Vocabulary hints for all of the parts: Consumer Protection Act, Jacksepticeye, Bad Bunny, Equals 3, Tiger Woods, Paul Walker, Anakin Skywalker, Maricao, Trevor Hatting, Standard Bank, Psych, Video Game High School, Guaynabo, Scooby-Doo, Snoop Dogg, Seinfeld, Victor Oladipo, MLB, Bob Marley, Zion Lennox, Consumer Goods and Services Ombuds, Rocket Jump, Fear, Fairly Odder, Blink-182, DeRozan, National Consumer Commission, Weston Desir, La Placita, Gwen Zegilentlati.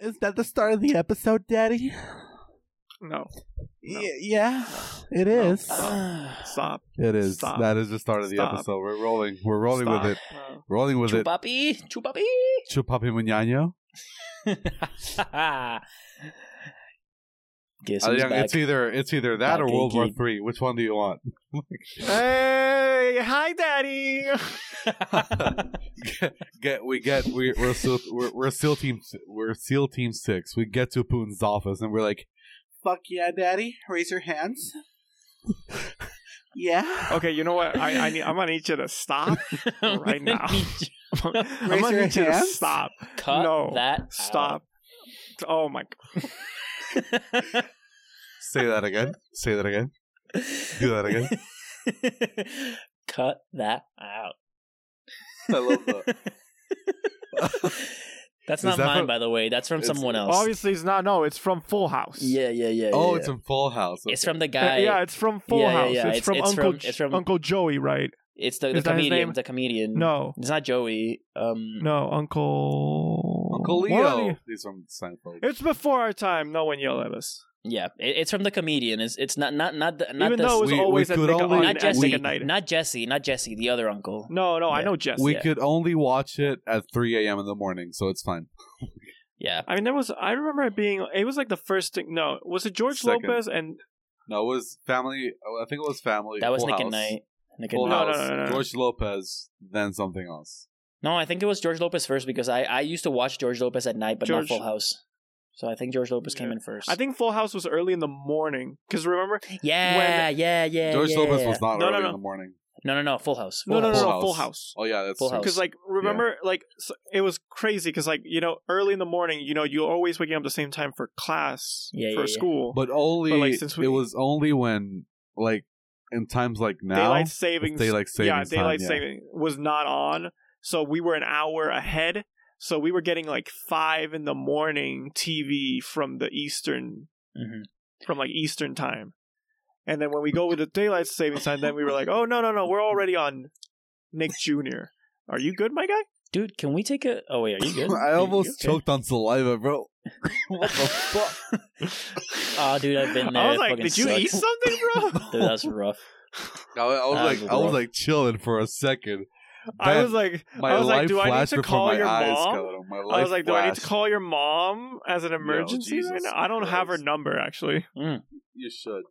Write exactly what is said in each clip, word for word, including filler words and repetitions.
No. Is that the start of the episode, Daddy? No. no. Y- yeah, no. it is. No. Stop. Stop. It is. Stop. That is the start of the Stop. episode. We're rolling. We're rolling Stop. with it. No. Rolling with Chupapi. it. Chupapi. Chupapi. Chupapi Muñano. Guess who's back. It's either it's either that back or World War Three. Which one do you want? Hey, hi, Daddy. get, get we get we we're still we're, we're SEAL team we're SEAL team six. We get to Putin's office and we're like, "Fuck yeah, Daddy! Raise your hands." Yeah. Okay, you know what? I, I need, I'm gonna need you to stop right now. I'm gonna need you to stop. Cut no, that. Stop. Out. Oh my God. Say that again. Say that again. Do that again. Cut that out. I love that. That's not that mine, from, by the way. That's from someone else. Obviously, it's not. No, it's from Full House. Yeah, yeah, yeah. Oh, yeah. It's from Full House. Okay. It's from the guy. Yeah, it's from Full yeah, House. Yeah, yeah. It's, it's from it's Uncle. From, it's from Uncle Joey, right? It's the, the comedian. The comedian. No, it's not Joey. Um, no, Uncle. Uncle Leo. He's from Seinfeld. It's before our time. No one yelled at us. Yeah, it's from the comedian. It's it's not not not the, not even the, though it was we, always we a nigga only, not Jesse, we, not Jesse, not Jesse, the other uncle. No, no, yeah. I know Jesse. We yeah. could only watch it at three a.m. in the morning, so it's fine. Yeah, I mean, there was. I remember it being. It was like the first thing. No, was it George Second. Lopez and? No, it was Family. I think it was Family. That was Full Nick House. and Night. Nick Full and House, no, no, no, no. George Lopez, then something else. No, I think it was George Lopez first because I, I used to watch George Lopez at night, but George... not Full House. So I think George Lopez yeah. came in first. I think Full House was early in the morning because remember? Yeah, when... yeah, yeah. George yeah. Lopez was not no, early no, no. in the morning. No, no, no. Full House. Full no, no, no, no. Full House. Oh yeah, that's Full House. Because like remember, yeah. like so it was crazy because like you know, early in the morning, you know, you always waking up the same time for class yeah, for yeah, school, yeah. but only but, like, since we... it was only when like. In times like now, daylight savings, daylight savings yeah, daylight time, saving yeah. was not on, so we were an hour ahead. So we were getting like five in the morning T V from the Eastern, mm-hmm. from like Eastern time, and then when we go with the daylight savings time, then we were like, oh no no no, we're already on Nick Junior Are you good, my guy? Dude, can we take a? Oh wait, are you good? I almost choked okay? on saliva, bro. What the fuck? Oh, dude, I've been there. I was like, did you sucks. eat something, bro? Dude, that's rough. I, I was that like, was I was like chilling for a second. That, I was like, my I was like, do I need to call your mom? I was like, do flashed. I need to call your mom as an emergency? Yo, right now? I don't Christ. have her number actually. Mm. You should.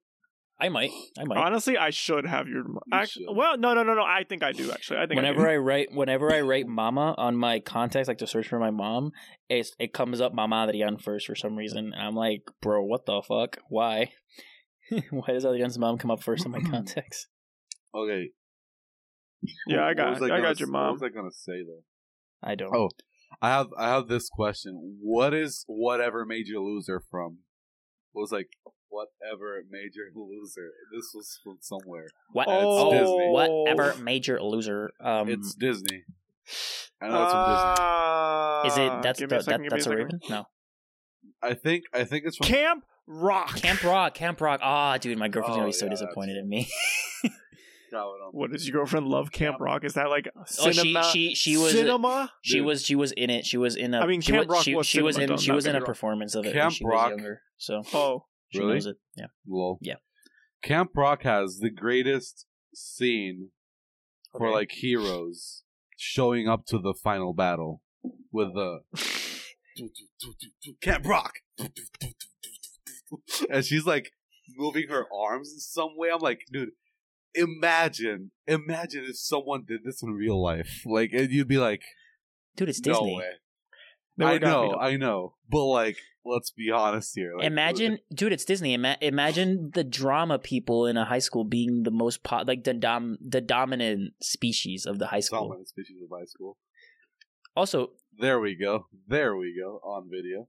I might. I might. Honestly, I should have your. You actually, should. Well, no, no, no, no. I think I do. Actually, I think. Whenever I, I write, whenever I write "mama" on my contacts, like to search for my mom, it it comes up "Mama Adrian" first for some reason, and I'm like, bro, what the fuck? Why? Why does Adrian's mom come up first in my contacts? Okay. Yeah, I got. I, I gonna, got your mom. What was I gonna say though? I don't. Oh, I have. I have this question. What is whatever made you a loser from? What was like. Whatever Major Loser. This was from somewhere. What? Oh, it's Disney. Whatever Major Loser. Um, it's Disney. I know it's uh, from Disney. Is it that's the, a, second, that, that's a, a Raven? No. I think I think it's from Camp Rock. Camp Rock. Camp Rock. Ah, oh, dude, my girlfriend's oh, gonna be so yeah, disappointed that's... in me. What does your girlfriend love Camp Rock? Is that like cinema? Oh, she, she, she was cinema? She was she was in it. She was in a. I mean, she Camp was, Rock she, was she was in done, she was in a performance of it Camp when she Rock. was younger. So. Oh. She really? knows it. Yeah. Lol. Yeah. Camp Rock has the greatest scene okay. for like heroes showing up to the final battle with the Camp Rock, and she's like moving her arms in some way. I'm like, dude, imagine, imagine if someone did this in real life. Like, and you'd be like, dude, it's Disney. No way. Never I know, I know, but like, let's be honest here. Like, imagine, dude, dude, it's Disney. Ima- imagine the drama people in a high school being the most po- like the dom the dominant species of the high school. Dominant species of high school. Also, there we go, there we go on video.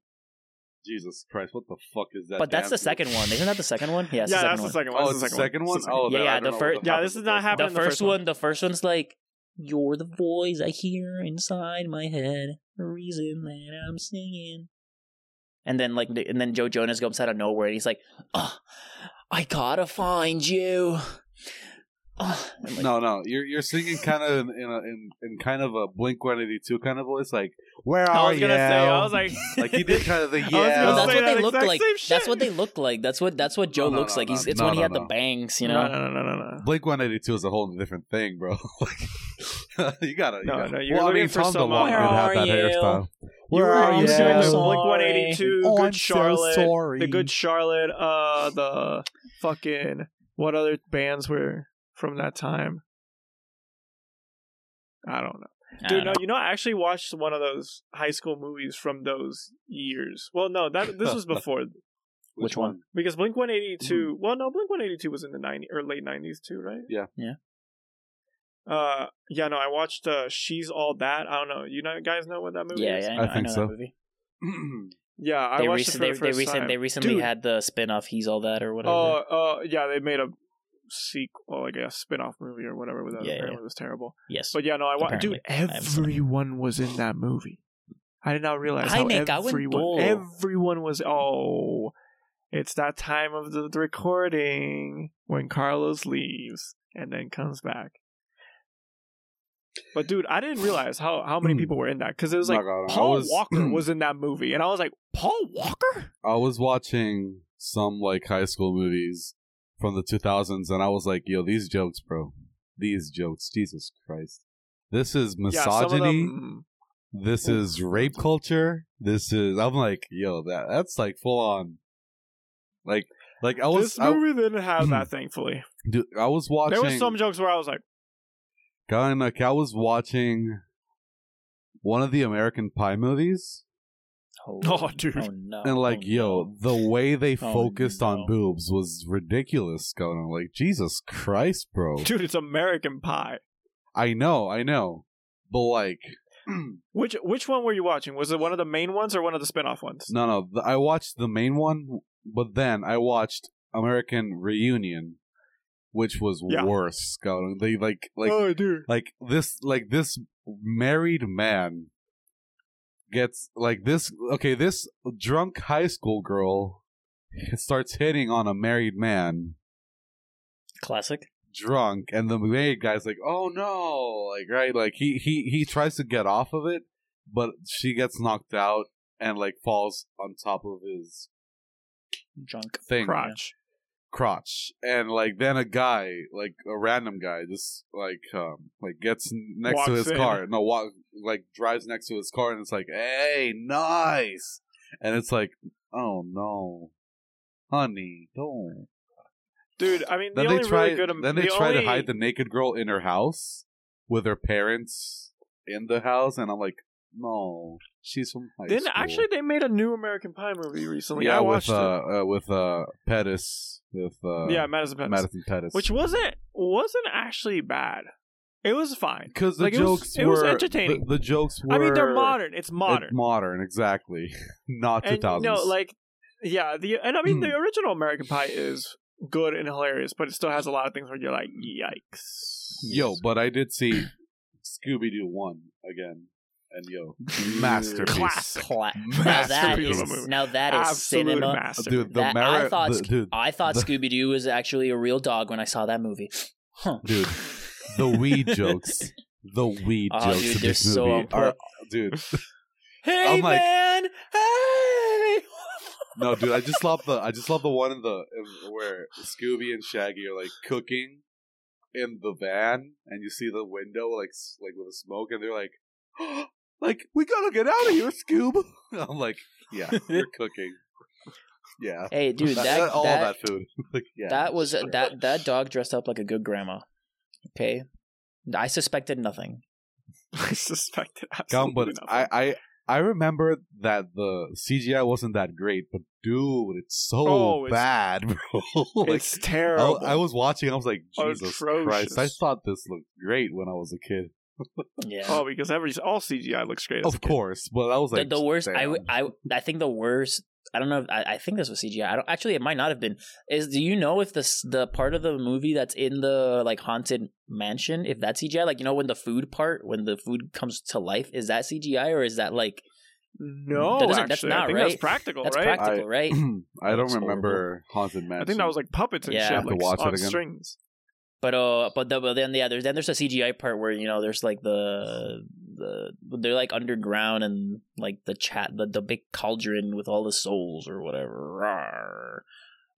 Jesus Christ, what the fuck is that? But that's the second one. Isn't that the second one? Yeah, yeah, the second that's one. the second one. Oh, it's the second one. Oh, yeah, yeah. The first, yeah, this is not happening. The first one, the first one's like, "You're the voice I hear inside my head." The reason that I'm singing, and then like, and then Joe Jonas comes out of nowhere, and he's like, "Oh, I gotta find you. Like, no, no, you're you're singing kind of in in, a, in in kind of a Blink one eighty-two kind of voice, like where are you? I was gonna say, I was like, like he did kind of the yeah. Well, that's what that they look like. That's what they look like. That's what that's what Joe no, no, looks no, like. He's no, it's no, when he no, had no. the bangs, you know. No, no, no, no, no. Blink one eighty-two is a whole different thing, bro. you gotta, you no, gotta. No, you're well, looking I mean, for someone. Where are that you? Where you are you? Yeah. So Blink one eighty-two, oh, Good I'm Charlotte, so sorry. The Good Charlotte, uh, the fucking what other bands were from that time? I don't know, dude. No, you know, I actually watched one of those high school movies from those years. Well, no, that this was before. Which one? Because Blink one eighty-two. Mm. Well, no, Blink one eighty-two was in the nineties or late nineties too, right? Yeah, yeah. Uh, yeah. No, I watched uh, She's All That. I don't know. You know, guys know what that movie yeah, is? Yeah, I, know, I think I know so. That movie. Yeah, I they watched it for the first they recent, time. They recently dude. had the spin-off He's All That or whatever. Oh, uh, uh, yeah, they made a. sequel, like a spin-off movie or whatever with that yeah, apparently yeah. was terrible. Yes. But yeah, no, I wa- dude, everyone was in that movie. I did not realize how everyone, everyone was, oh, it's that time of the recording when Carlos leaves and then comes back. But dude, I didn't realize how, how many people were in that, because it was like oh God, Paul was, Walker was in that movie and I was like, Paul Walker? I was watching some like high school movies from the two thousands, and I was like, yo, these jokes, bro. These jokes. Jesus Christ. This is misogyny. Yeah, this is rape culture. This is... I'm like, yo, that that's like full-on... Like, like I was... This movie I, didn't have that, thankfully. Dude, I was watching... There were some jokes where I was like... God, like, I was watching one of the American Pie movies. Oh, oh dude. Oh, no, and like, oh, yo, no. the way they oh, focused no. on boobs was ridiculous. Going on. Like, Jesus Christ, bro. Dude, it's American Pie. I know, I know. But like... which which one were you watching? Was it one of the main ones or one of the spinoff ones? No, no. The, I watched the main one, but then I watched American Reunion, which was yeah. worse. Going on. They like... like oh, dude. Like this, like, this married man... gets like this okay this drunk high school girl starts hitting on a married man, classic drunk, and the married guy's like, oh no, like right like he he he tries to get off of it, but she gets knocked out and like falls on top of his drunk thing crotch crotch and like then a guy, like a random guy, just like um like gets next Walks to his in. car no walk like drives next to his car and it's like, hey, nice, and it's like, oh no, honey, don't, dude. I mean, then the they only try really good, then the they try only... to hide the naked girl in her house with her parents in the house, and I'm like, no, she's from high then, school. Actually, they made a new American Pie movie recently. Yeah, I watched with uh, it. Uh, with uh, Pettis. With, uh, yeah, Madison Pettis. Madison Pettis. Which wasn't wasn't actually bad. It was fine. Because the like, jokes it was, were... It was entertaining. The, the jokes were... I mean, they're modern. It's modern. It's modern, exactly. Not two thousands. No, like... Yeah, the and I mean, the original American Pie is good and hilarious, but it still has a lot of things where you're like, yikes. Yo, but I did see Scooby-Doo one again. And yo, masterpiece. Classic. Cla- masterpiece. Now that is, now that is absolute cinema. Masterpiece. Dude, the that, merit, I thought, the, dude, I thought the, Scooby-Doo was actually a real dog when I saw that movie. Huh. Dude, the weed jokes. The weed oh, jokes dude, in this so movie are, dude. Hey, I'm like, man. Hey. No, dude, I just love the I just love the one in the in, where Scooby and Shaggy are like cooking in the van, and you see the window like like with the smoke, and they're like, like, we gotta get out of here, Scoob. I'm like, yeah, you're cooking. Yeah. Hey, dude, that, that, that all that, that food. Like, yeah, that was sure. that that dog dressed up like a good grandma. Okay, I suspected nothing. I suspected absolutely nothing. I, I I remember that the C G I wasn't that great, but dude, it's so oh, it's, bad, bro. Like, it's terrible. I, I was watching. I was like, Jesus atrocious. Christ! I thought this looked great when I was a kid. Yeah. Oh, because every all C G I looks great. As of course, but I was like the, the worst. I, I I think the worst. I don't know. If, I, I think this was C G I. I don't, actually, it might not have been. Is do you know if the the part of the movie that's in the like haunted mansion, if that's C G I? Like, you know, when the food part, when the food comes to life, is that C G I or is that like no? That actually, that's not I think right. That's practical. That's right? practical, I, right? I don't remember horrible. Haunted Mansion. I think that was like puppets and yeah. shit, like, to watch on it again. Strings. But uh, but, the, but then yeah, there's then there's a C G I part where, you know, there's like the the they're like underground and like the chat the, the big cauldron with all the souls or whatever. Rawr.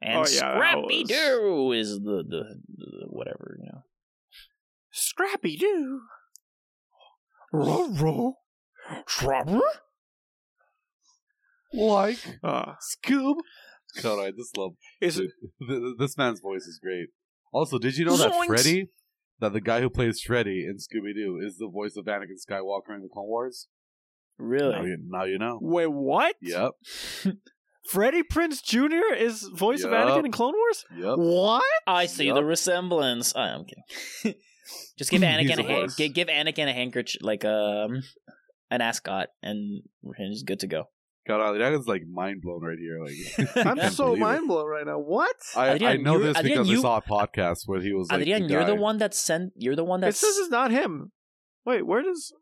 And oh, yeah, Scrappy Doo is the, the the whatever, you know. Scrappy Doo. Ruh-roh. Scrapper? Like uh, Scoob. God, I just love dude, it? This man's voice is great. Also, did you know that Zoinks. Freddy, that the guy who plays Freddy in Scooby-Doo, is the voice of Anakin Skywalker in the Clone Wars? Really? Now you, now you know. Wait, what? Yep. Freddie Prinze Junior is voice yep. of Anakin in Clone Wars? Yep. What? I see yep. the resemblance. Oh, I'm kidding. Just give Anakin a, a hand, give, give Anakin a handkerchief, like um, an ascot, and he's good to go. God, Anakin's like mind blown right here. Like, I'm so mind blown right now. What? I, Adrian, I know this Adrian, because you, I saw a podcast where he was like, Adrian, you're the one that sent. You're the one that. It says it's not him. Wait, where does?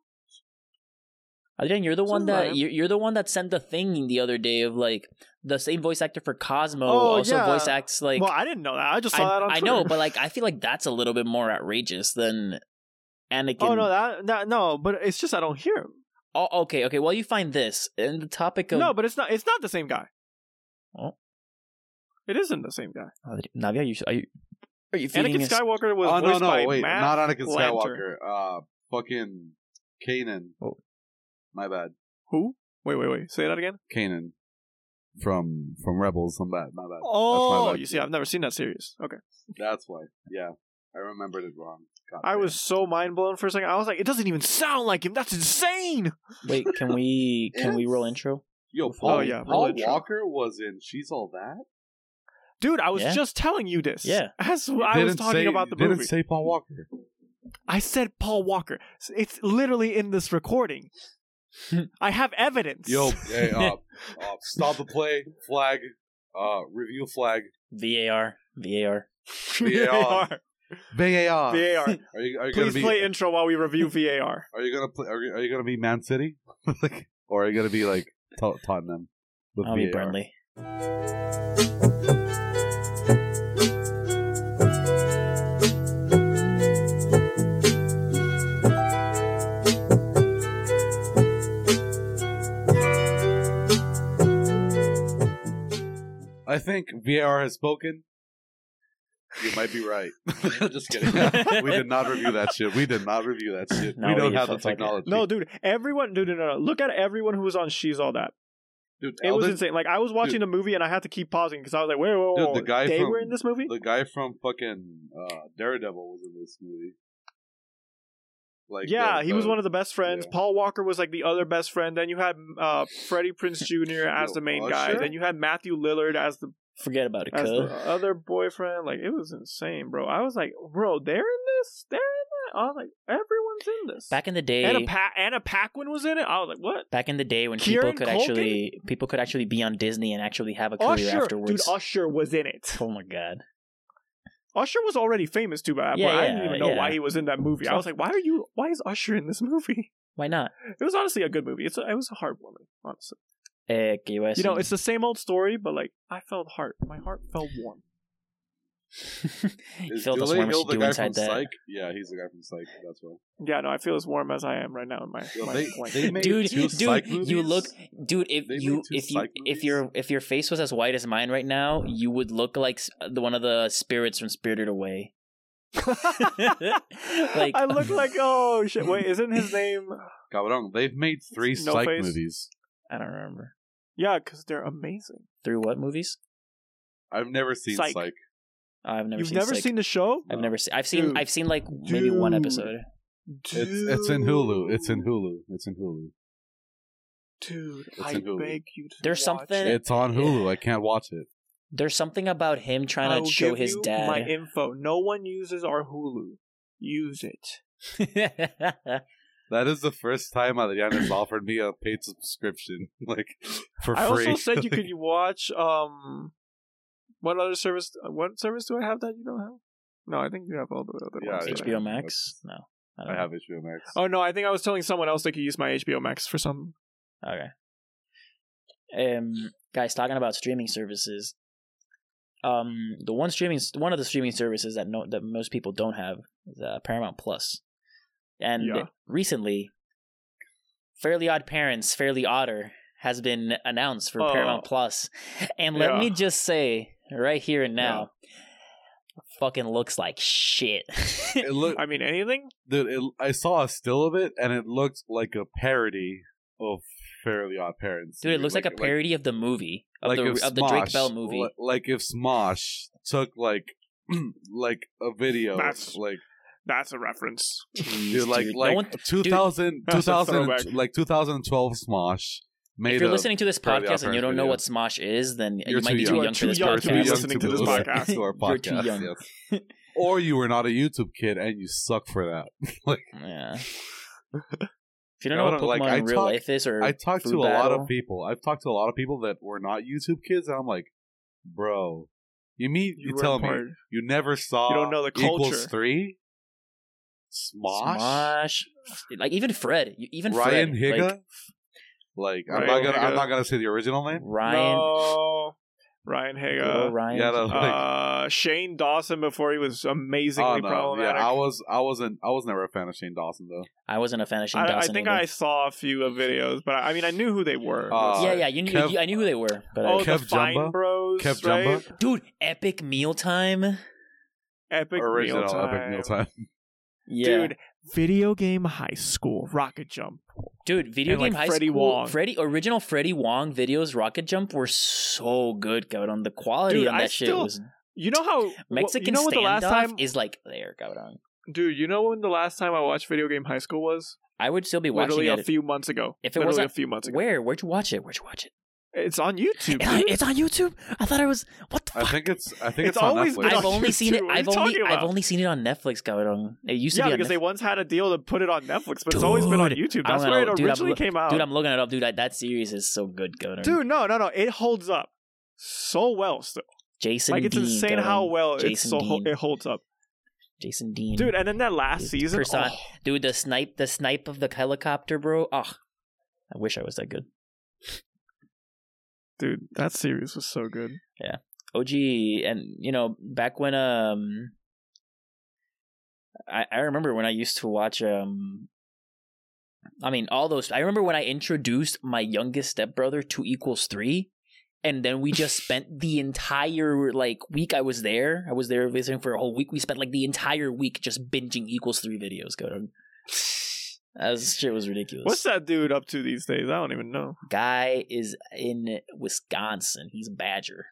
Adrian, you're the it's one that you're, you're the one that sent the thing the other day of like the same voice actor for Cosmo oh, also yeah. voice acts like. Well, I didn't know that. I just saw I, that on. I Twitter. know, but like, I feel like that's a little bit more outrageous than Anakin. Oh no, that, that, no, but it's just I don't hear him. Oh, okay, okay. Well, you find this in the topic of no, but it's not. It's not the same guy. Oh, it isn't the same guy. Uh, Navia, you are you? Are you Anakin us? Skywalker was oh, voiced no, no, by wait, Matt not Anakin Skywalker. Uh, fucking Kanan. Oh, my bad. Who? Wait, wait, wait. Say that again. Kanan from from Rebels. I'm bad. My bad. Oh, my bad. You see, I've never seen that series. Okay, that's why. Yeah, I remembered it wrong. God, I man. was so mind blown for a second. I was like, it doesn't even sound like him. That's insane. Wait, can we can we roll intro? Yo, Paul, oh, yeah, Paul Walker was in She's All That? Dude, I was yeah. just telling you this. Yeah. As I was talking say, about the didn't movie. Didn't say Paul Walker. I said Paul Walker. It's literally in this recording. I have evidence. Yo, hey, uh, uh, stop the play, flag, uh, review flag. V A R. V A R. V A R. V A R. V A R. Are you, are you Please be, play intro while we review V A R. Are you gonna play? Are you, are you gonna be Man City, like, or are you gonna be like Tot- Tottenham? With I'll V A R? Be Burnley. I think V A R has spoken. You might be right. Just kidding. We did not review that shit. We did not review that shit. No, we don't have the technology. Like no, dude. Everyone, dude, no, no, no. Look at everyone who was on She's All That. Dude, it Elden, was insane. Like I was watching dude, the movie and I had to keep pausing because I was like, "Wait, wait, wait." Dude, the guy they from, were in this movie. The guy from fucking uh, Daredevil was in this movie. Like, yeah, the, he was uh, one of the best friends. Yeah. Paul Walker was like the other best friend. Then you had uh, Freddie Prinze Junior as the main Usher? guy. Then you had Matthew Lillard as the. Forget about it, As the other boyfriend, like it was insane, bro. I was like, bro, they're in this, they're in that. I was like, everyone's in this. Back in the day, Anna, pa- Anna Paquin was in it. I was like, what? Back in the day when Kieran people could Culkin? actually, people could actually be on Disney and actually have a career Usher. afterwards. Dude, Usher was in it. Oh my god, Usher was already famous too, but yeah, I didn't yeah, even know yeah. why he was in that movie. I was like, why are you? Why is Usher in this movie? Why not? It was honestly a good movie. It's a, it was a heartwarming, honestly. Eh, you know, it's the same old story, but like I felt heart, my heart felt warm. Is felt Julie Hill the guy from that. Psych? Yeah, he's the guy from Psych. That's why. Yeah, no, I feel as warm as I am right now in my. Yo, my they, point. They made dude, two dude, Psych movies? you look, dude. If you, if you, if your, if your face was as white as mine right now, you would look like one of the spirits from Spirited Away. Like, I look like oh shit! Wait, isn't his name? Goudon. They've made three no Psych face. movies. I don't remember. Yeah, because they're amazing. Through what movies? I've never seen Psych. Psych. I've never. You've seen never Psych. seen the show? I've never seen. I've seen. Dude. I've seen like maybe Dude. one episode. Dude. It's, it's in Hulu. It's in Hulu. It's in Hulu. Dude, it's I Hulu. beg you to. There's watch something. It. It's on Hulu. I can't watch it. There's something about him trying I will to show give his you dad. My info. No one uses our Hulu. Use it. That is the first time Adriana's offered me a paid subscription, like for free. I also said you could watch. Um, what other service? What service do I have that you don't have? No, I think you have all the other yeah, ones. H B O Max. No, I, don't I have H B O Max. Oh no, I think I was telling someone else they could use my H B O Max for something. Okay. Um, guys, talking about streaming services. um, the one streaming one of the streaming services that no, that most people don't have is uh, Paramount Plus. And yeah. recently, Fairly Odd Parents, Fairly Odder has been announced for uh, Paramount Plus. And let yeah. me just say right here and now, yeah. fucking looks like shit. It looked, I mean, anything? Dude, it, I saw a still of it, and it looked like a parody of Fairly Odd Parents. Dude, it looks like, like a parody like, of the movie, of, like the, Smosh, of the Drake Bell movie. L- like if Smosh took like like a video, that's, like that's a reference. Dude, like dude, like no one, two thousand, dude, two thousand, two thousand like twenty twelve Smosh. If you're listening to this podcast and you don't know what Smosh is, then you might be too young for this podcast. You're listening to this podcast. You're too young. Or you were not a YouTube kid and you suck for that. Like, yeah. If you don't know what Pokemon in real life is, or I talked to a lot of people. I've talked to a lot of people that were not YouTube kids, and I'm like, bro, you mean you tell me you never saw? You don't know the culture. Equals three. Smosh. Smosh. Like even Fred. Even Ryan Higa. Like I'm Ryan not gonna, Higa. I'm not gonna say the original name. Ryan, no. Ryan Higa, Ryan. Yeah, like, uh, Shane Dawson before he was amazingly oh, no. problematic. Yeah, I was, I wasn't, I was never a fan of Shane Dawson though. I wasn't a fan of Shane I, Dawson. I think either. I saw a few of videos, but I, I mean, I knew who they were. Uh, yeah, yeah, you knew, Kev, you, I knew who they were. But oh, I, Kev the Fine Jumba? Bros, Kev right? Jumba, dude, epic mealtime, epic original, mealtime. epic mealtime. Yeah. Dude, Video Game High School, Rocket Jump. Dude, Video and Game like High Freddie School, Wong. Freddie, original Freddie Wong videos, Rocket Jump were so good, Goudon. The quality Dude, on that I shit still, was... You know how... Mexican you know standoff the last time, is like there, Goudon. Dude, you know when the last time I watched Video Game High School was? I would still be watching Literally it. Literally a few months ago. If it was a few months ago. Where? Where'd you watch it? Where'd you watch it? It's on YouTube. Dude. It's on YouTube. I thought it was. What the fuck? I think it's. I think it's, it's on Netflix. I've on only YouTube. seen it. I've only. I've only seen it on Netflix. Goudon. It used to yeah, be. Yeah, because Netflix. They once had a deal to put it on Netflix, but dude, it's always been on YouTube. That's where it originally dude, came out. Dude, I'm looking it up. Dude, I, that series is so good, Goudon. Dude, no, no, no. It holds up so well still. Jason, like it's Dean, insane Goudon. How well it's so ho- it holds up. Jason Dean, dude, and then that last dude, season, Person- oh. dude, the snipe, the snipe of the helicopter, bro. Oh, I wish I was that good. Dude, that series was so good. Yeah. O G, and, you know, back when, um... I, I remember when I used to watch, um... I mean, all those... I remember when I introduced my youngest stepbrother to Equals three, and then we just spent the entire, like, week I was there. I was there visiting for a whole week. We spent, like, the entire week just binging Equals three videos. Goudon. That shit was ridiculous. What's that dude up to these days? I don't even know. Guy is in Wisconsin. He's a Badger.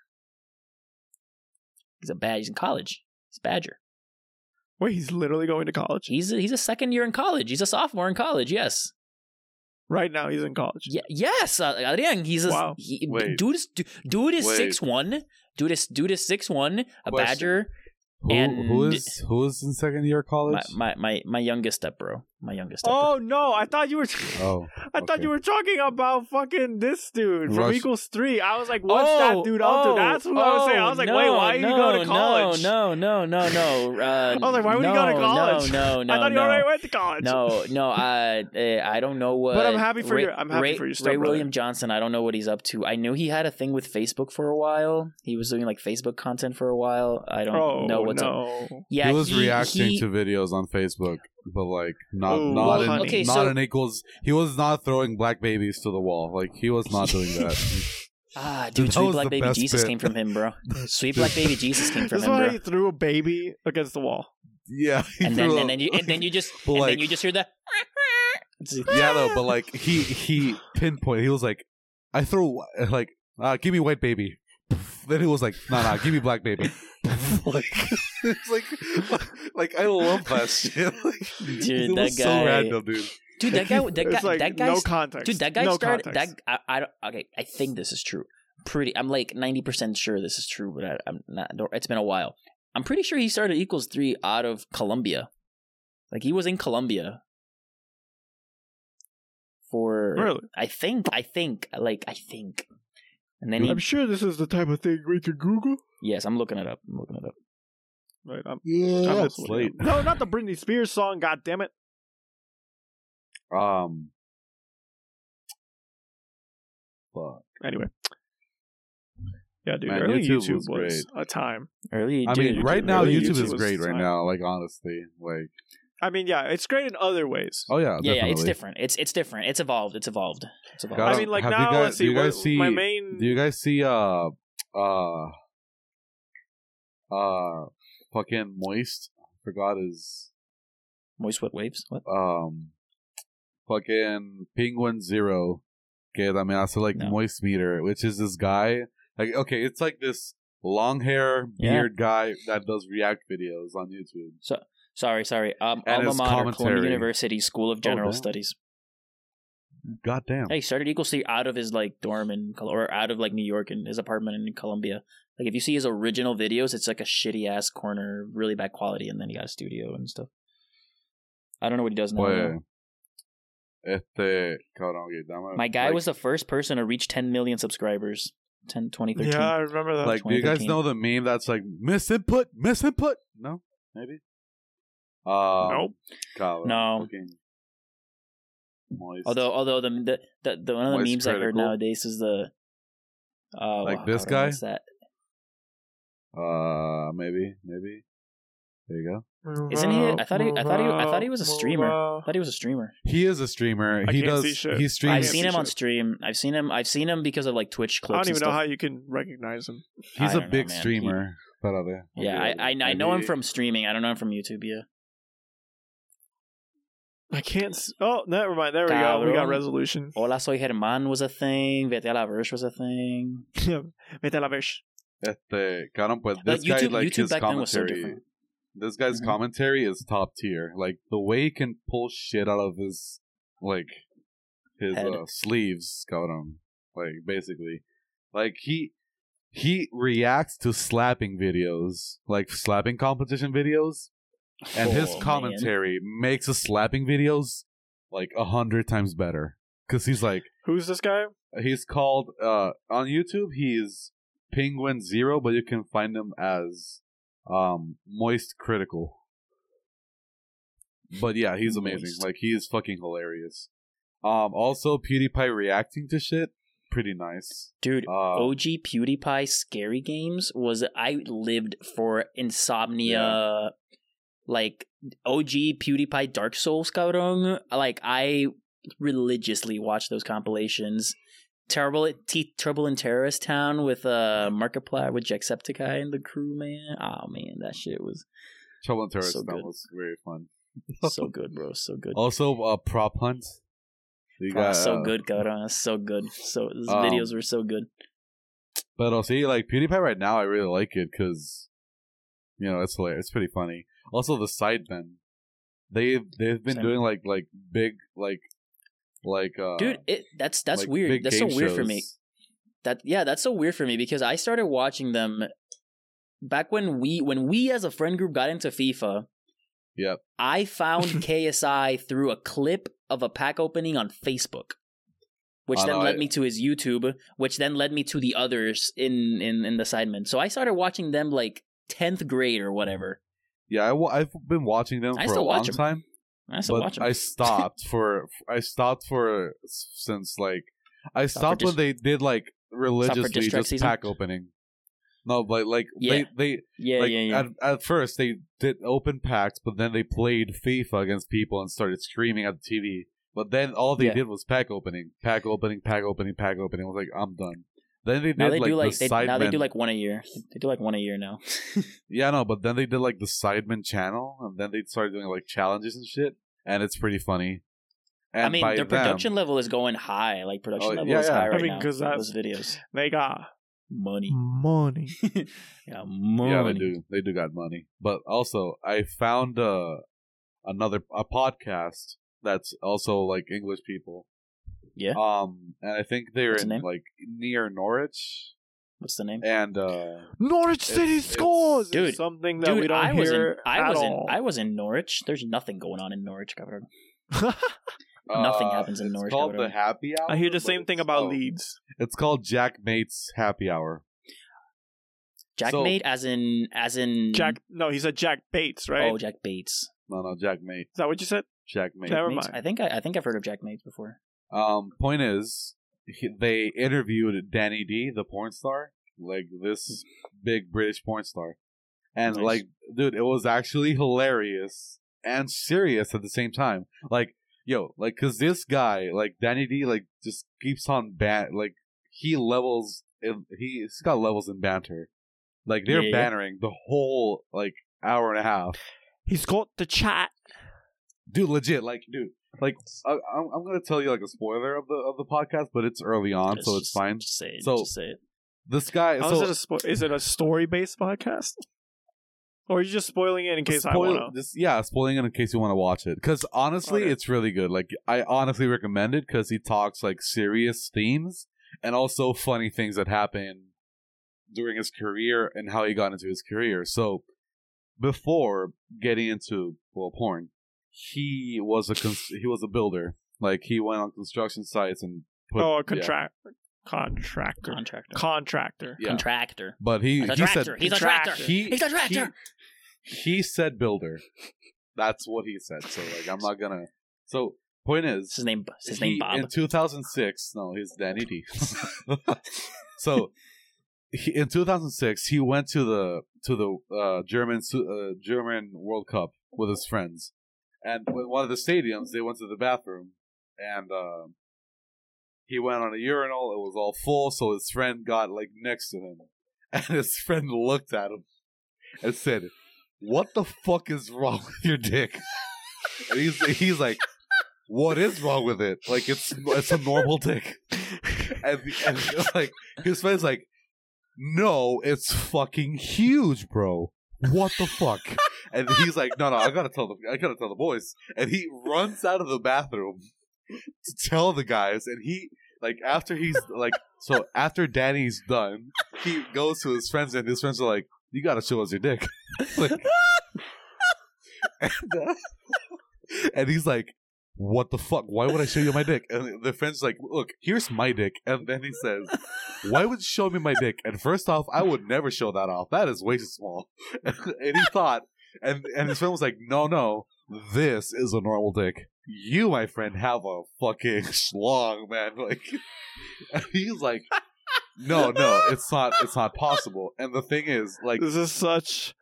He's a Badger. He's in college. He's a Badger. Wait, he's literally going to college? He's a, he's a second year in college. He's a sophomore in college, yes. Right now he's in college? Yeah, yes, uh, Adrian. He's a... Wow. He, dude is dude is six one. Dude is dude is six one, a Question. Badger. Who, and who is who is in second year college? My my, my, my youngest step bro. My youngest step Oh bro. no, I thought you were t- oh, I okay. thought you were talking about fucking this dude from Rush. Equals three. I was like, what's oh, that dude up oh, to? That's what oh, I was saying. I was like, no, wait, why no, you go to college? No, no, no, no, no. Uh, I was like, why would no, you go to college? No, no, no. I thought no, you already no. went to college. No, no, I uh, I don't know what But I'm happy for Ray, your I'm happy Ray, for your step Ray brother. William Johnson, I don't know what he's up to. I knew he had a thing with Facebook for a while. He was doing like Facebook content for a while. I don't oh, know what's no. up. Yeah, he was he, reacting he, to videos on Facebook. But like not Ooh, not well, in, okay, not so, an Equals. He was not throwing black babies to the wall. Like he was not doing that. Ah, dude, sweet black baby Jesus bit. came from him, bro. Sweet black baby Jesus came from That's him. That's why bro. he threw a baby against the wall. Yeah, and then and then you and then you just and like, then you just hear that. Yeah, though, but like he he pinpointed. He was like, I threw like uh, give me white baby. Then he was like, no, nah, no, nah, give me black baby. Like, it's like, like, like, I love that shit. Like, dude, that was guy, so random, dude. Dude, that guy, that guy, like that guy, no context. Dude, that guy no started. Context. That I, I don't. Okay, I think this is true. Pretty, I'm like ninety percent sure this is true, but I, I'm not. It's been a while. I'm pretty sure he started Equals three out of Colombia. Like he was in Colombia. For really, I think, I think, like, I think. And then he, I'm sure this is the type of thing we could Google. Yes, I'm looking it up. I'm looking it up. Right, I'm, yeah, I'm that's late. Up. No, not the Britney Spears song. God damn it. Um. Fuck. Anyway, Yeah, dude. Man, early YouTube, YouTube was, was a time. Early. I mean, YouTube, right now YouTube, YouTube is great. Right now, like honestly, like. I mean, yeah, it's great in other ways. Oh yeah, yeah, yeah, it's different. It's it's different. It's evolved. It's evolved. It's evolved. Gotta, I mean, like now, you guys, let's see, do you guys what, see. My main. Do you guys see? Uh, uh, uh, fucking Moist. I forgot his. Moist what waves? What? Um, fucking Penguin Zero. Que también hace like no. Moist Meter, which is this guy. Like, okay, it's like this long hair, beard yeah. guy that does react videos on YouTube. So, sorry, sorry. Um, alma mater, Columbia University School of General oh, no. Studies. Goddamn. Hey, he started Equals three out of his like dorm in Col- or out of like New York in his apartment in Columbia. Like, if you see his original videos, it's like a shitty ass corner, really bad quality, and then he got a studio and stuff. I don't know what he does now. Boy, este, cabrón, okay, my guy like, was the first person to reach ten million subscribers. ten, twenty thirteen Yeah, I remember that. Like, do you guys know the meme that's like misinput, misinput? No, maybe. Uh, nope. God, no. Okay. Although, although the the, the, the one of the Moist memes critical. I heard nowadays is the uh, like wow, this guy. That. Uh, maybe, maybe. There you go. Isn't he? I thought he. I thought he. I thought he was a streamer. I thought he was a streamer. He is a streamer. I he does. He streams. I've seen him shit. on stream. I've seen him. I've seen him because of like Twitch clips. I don't even and stuff. know how you can recognize him. He's a big know, streamer. He, okay, yeah, I I, I know him from streaming. I don't know him from YouTube. Yeah. I can't. Oh, never mind. There we Cabrón. go. We got resolution. Hola, soy Germán was a thing. Vete a la verge was a thing. Vete a la verge. Este, cabrón, pues this guy like his commentary. This guy's mm-hmm. commentary is top tier. Like, the way he can pull shit out of his, like, his uh, sleeves, cabrón. Like, basically. Like, he he reacts to slapping videos. Like, slapping competition videos. And oh, his commentary man. makes the slapping videos, like, a hundred times better. Because he's like... Who's this guy? He's called... uh on YouTube, he's Penguin Zero, but you can find him as... Um, Moist Critical, but yeah, he's amazing. Moist. Like, he is fucking hilarious. Um, also PewDiePie reacting to shit, pretty nice, dude. Um, O G PewDiePie Scary Games was I lived for Insomnia, yeah. like O G PewDiePie Dark Souls, cabrón. Like, I religiously watched those compilations. Terrible T- Trouble in Terrorist Town with uh, Markiplier with Jacksepticeye and the crew, man. Oh, man, that shit was Trouble in Terrorist so Town good. was very fun. So good, bro. So good. Also, uh, Prop Hunt. You Prop, got, so uh, good, cabrón. So good. So Those um, videos were so good. But I'll see, like, PewDiePie right now, I really like it because, you know, it's hilarious. It's pretty funny. Also, the Sidemen. They've, they've been Same. doing, like, like big, like, Like, uh, dude, it that's that's like weird. That's so weird shows. for me. That yeah, that's so weird for me because I started watching them back when we when we as a friend group got into FIFA. Yep. I found K S I through a clip of a pack opening on Facebook, which oh, then no, led I... me to his YouTube, which then led me to the others in in in the Sidemen. So I started watching them like tenth grade or whatever. Yeah, I, I've been watching them I for a long them. time. I still but watch I stopped for I stopped for since like I stopped dist- when they did like religiously just season? pack opening. No, but like yeah. they they yeah, like, yeah, yeah. At, at first they did open packs, but then they played FIFA against people and started screaming at the T V. But then all they yeah. did was pack opening, pack opening, pack opening, pack opening. I was like, I'm done. Then they did now they like, do, like the they, Sidemen. Now they do like one a year. They do like one a year now. yeah, no, but then they did like the Sidemen channel, and then they started doing like challenges and shit, and it's pretty funny. And I mean, their them, production level is going high. Like production oh, level yeah, is high yeah. right I mean, now. Because those videos, they got money, money, yeah, money. Yeah, they do. They do got money. But also, I found uh, another a podcast that's also like English people. Yeah. Um, and I think they're What's in the like near Norwich. What's the name? And uh, Norwich City it's, scores. It's, dude, it's something that dude, we don't I was hear. In, I at was all. in. I was in Norwich. There's nothing going on in Norwich, cabrón. Nothing uh, happens in Norwich. It's called cabrón. the Happy Hour. I hear the same thing about called, Leeds. It's called Jack Mate's Happy Hour. Jack so, Mate, as in, as in Jack. No, he said Jack Bates, right? Oh, Jack Bates. No, no, Jack Mate. Is that what you said? Jack Mate. Never mind. I think I, I think I've heard of Jack Mate before. Um, point is, he, they interviewed Danny D, the porn star, like this big British porn star. And nice. Like, dude, it was actually hilarious and serious at the same time. Like, yo, like, cause this guy, like Danny D, like just keeps on ban, like he levels, he's got levels in banter. Like they're yeah. bantering the whole like hour and a half. He's got the chat, dude. Legit, like, dude, like I, I'm, I'm gonna tell you like a spoiler of the of the podcast, but it's early on, just, so it's fine. Just say it. So just say it. This guy. How so, is it a spo- is it a story based podcast? Or are you just spoiling it in case Spoil- I want to? Yeah, spoiling it in case you want to watch it. Because honestly, okay. it's really good. Like, I honestly recommend it because he talks, like, serious themes and also funny things that happened during his career and how he got into his career. So, before getting into, well, porn, he was a cons- he was a builder. Like, he went on construction sites and put... Oh, a contract. Yeah. Contractor. Contractor. Contractor. Yeah. Contractor. But he, he tractor. said... He's a tractor. He, He's a tractor. He, he said builder. That's what he said. So, like, I'm not gonna... So, point is... His name, his he, name Bob. In two thousand six... No, he's Danny D. So, he, in two thousand six, he went to the to the uh, German uh, German World Cup with his friends. And with one of the stadiums, they went to the bathroom. And... Uh, He went on a urinal. It was all full, so his friend got like next to him, and his friend looked at him and said, "What the fuck is wrong with your dick?" And he's he's like, "What is wrong with it? Like it's it's a normal dick." And, and like his friend's like, "No, it's fucking huge, bro. What the fuck?" And he's like, "No, no, I gotta tell the I gotta tell the boys." And he runs out of the bathroom to tell the guys, and he like after he's like so after Danny's done, he goes to his friends, and his friends are like, "You gotta show us your dick." Like, and, uh, and he's like, "What the fuck? Why would I show you my dick?" And the friend's like, "Look, here's my dick." And then he says, "Why would you show me my dick?" And first off, I would never show that off. That is way too small. And, and he thought, and and his friend was like, "No, no, this is a normal dick. You, my friend, have a fucking schlong, man." Like, he's like, "No, no, it's not, it's not possible." And the thing is, like, this is such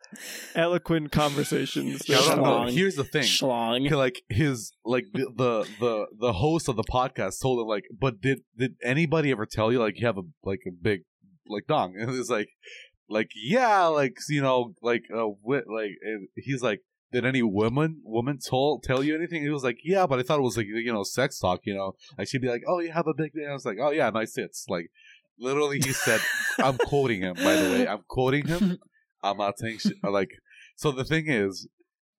eloquent conversations. I don't know. Here's the thing, schlong. Like his, like the, the the the host of the podcast told him, like, "But did did anybody ever tell you like you have a like a big like dong?" And it's like, like yeah, like you know, like uh, wit, like and he's like, "Did any woman woman told tell you anything?" He was like, "Yeah, but I thought it was like, you know, sex talk, you know, like she'd be like, 'Oh, you have a big dick.'" I was like, "Oh yeah, nice tits." Like literally he said, I'm quoting him, by the way, I'm quoting him. I'm not saying shit. Like, so the thing is,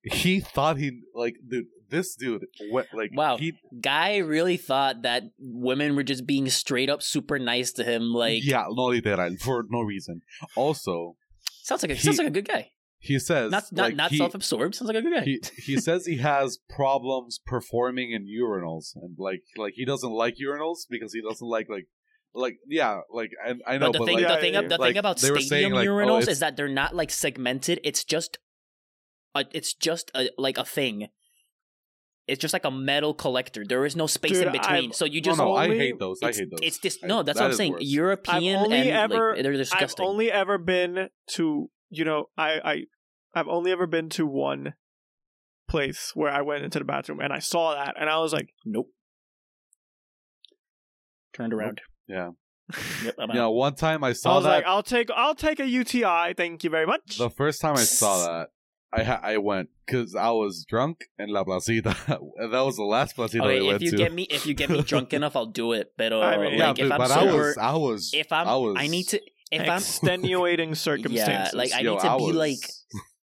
he thought he like dude this dude went like wow he, guy really thought that women were just being straight up super nice to him, like yeah no literal for no reason. Also sounds like a, he, sounds like a good guy. He says... Not, not, like, not he, self-absorbed. Sounds like a good guy. He, he says he has problems performing in urinals. And, like, like he doesn't like urinals because he doesn't like, like... Like, yeah, like, I, I know, but... The but thing, like, the yeah, thing, yeah, the yeah. thing like, about stadium saying, like, urinals oh, is that they're not, like, segmented. It's just... A, it's just, a, like, a thing. It's just like a metal collector. There is no space Dude, in between. I've, so you just... No, no, only, I hate those. I hate those. It's just... No, that's I, that what I'm saying. Worse. European I've only and, ever, like, they're disgusting. I've only ever been to... You know, I, I, I've only ever been to one place where I went into the bathroom and I saw that and I was like, nope. Turned around. Nope. Yeah. Yep, I'm yeah. Out. One time I saw that. I was that. like, I'll take, I'll take a U T I. Thank you very much. The first time I saw that, I ha- I went because I was drunk in La Placita. And that was the last Placita okay, I went to. If you to. get me, if you get me drunk enough, I'll do it. But uh, I mean, like, yeah, if but, I'm but sober, I was, I was, if I'm, I was, I need to. If extenuating I'm, circumstances. Yeah, like I Yo, need to I be was... like,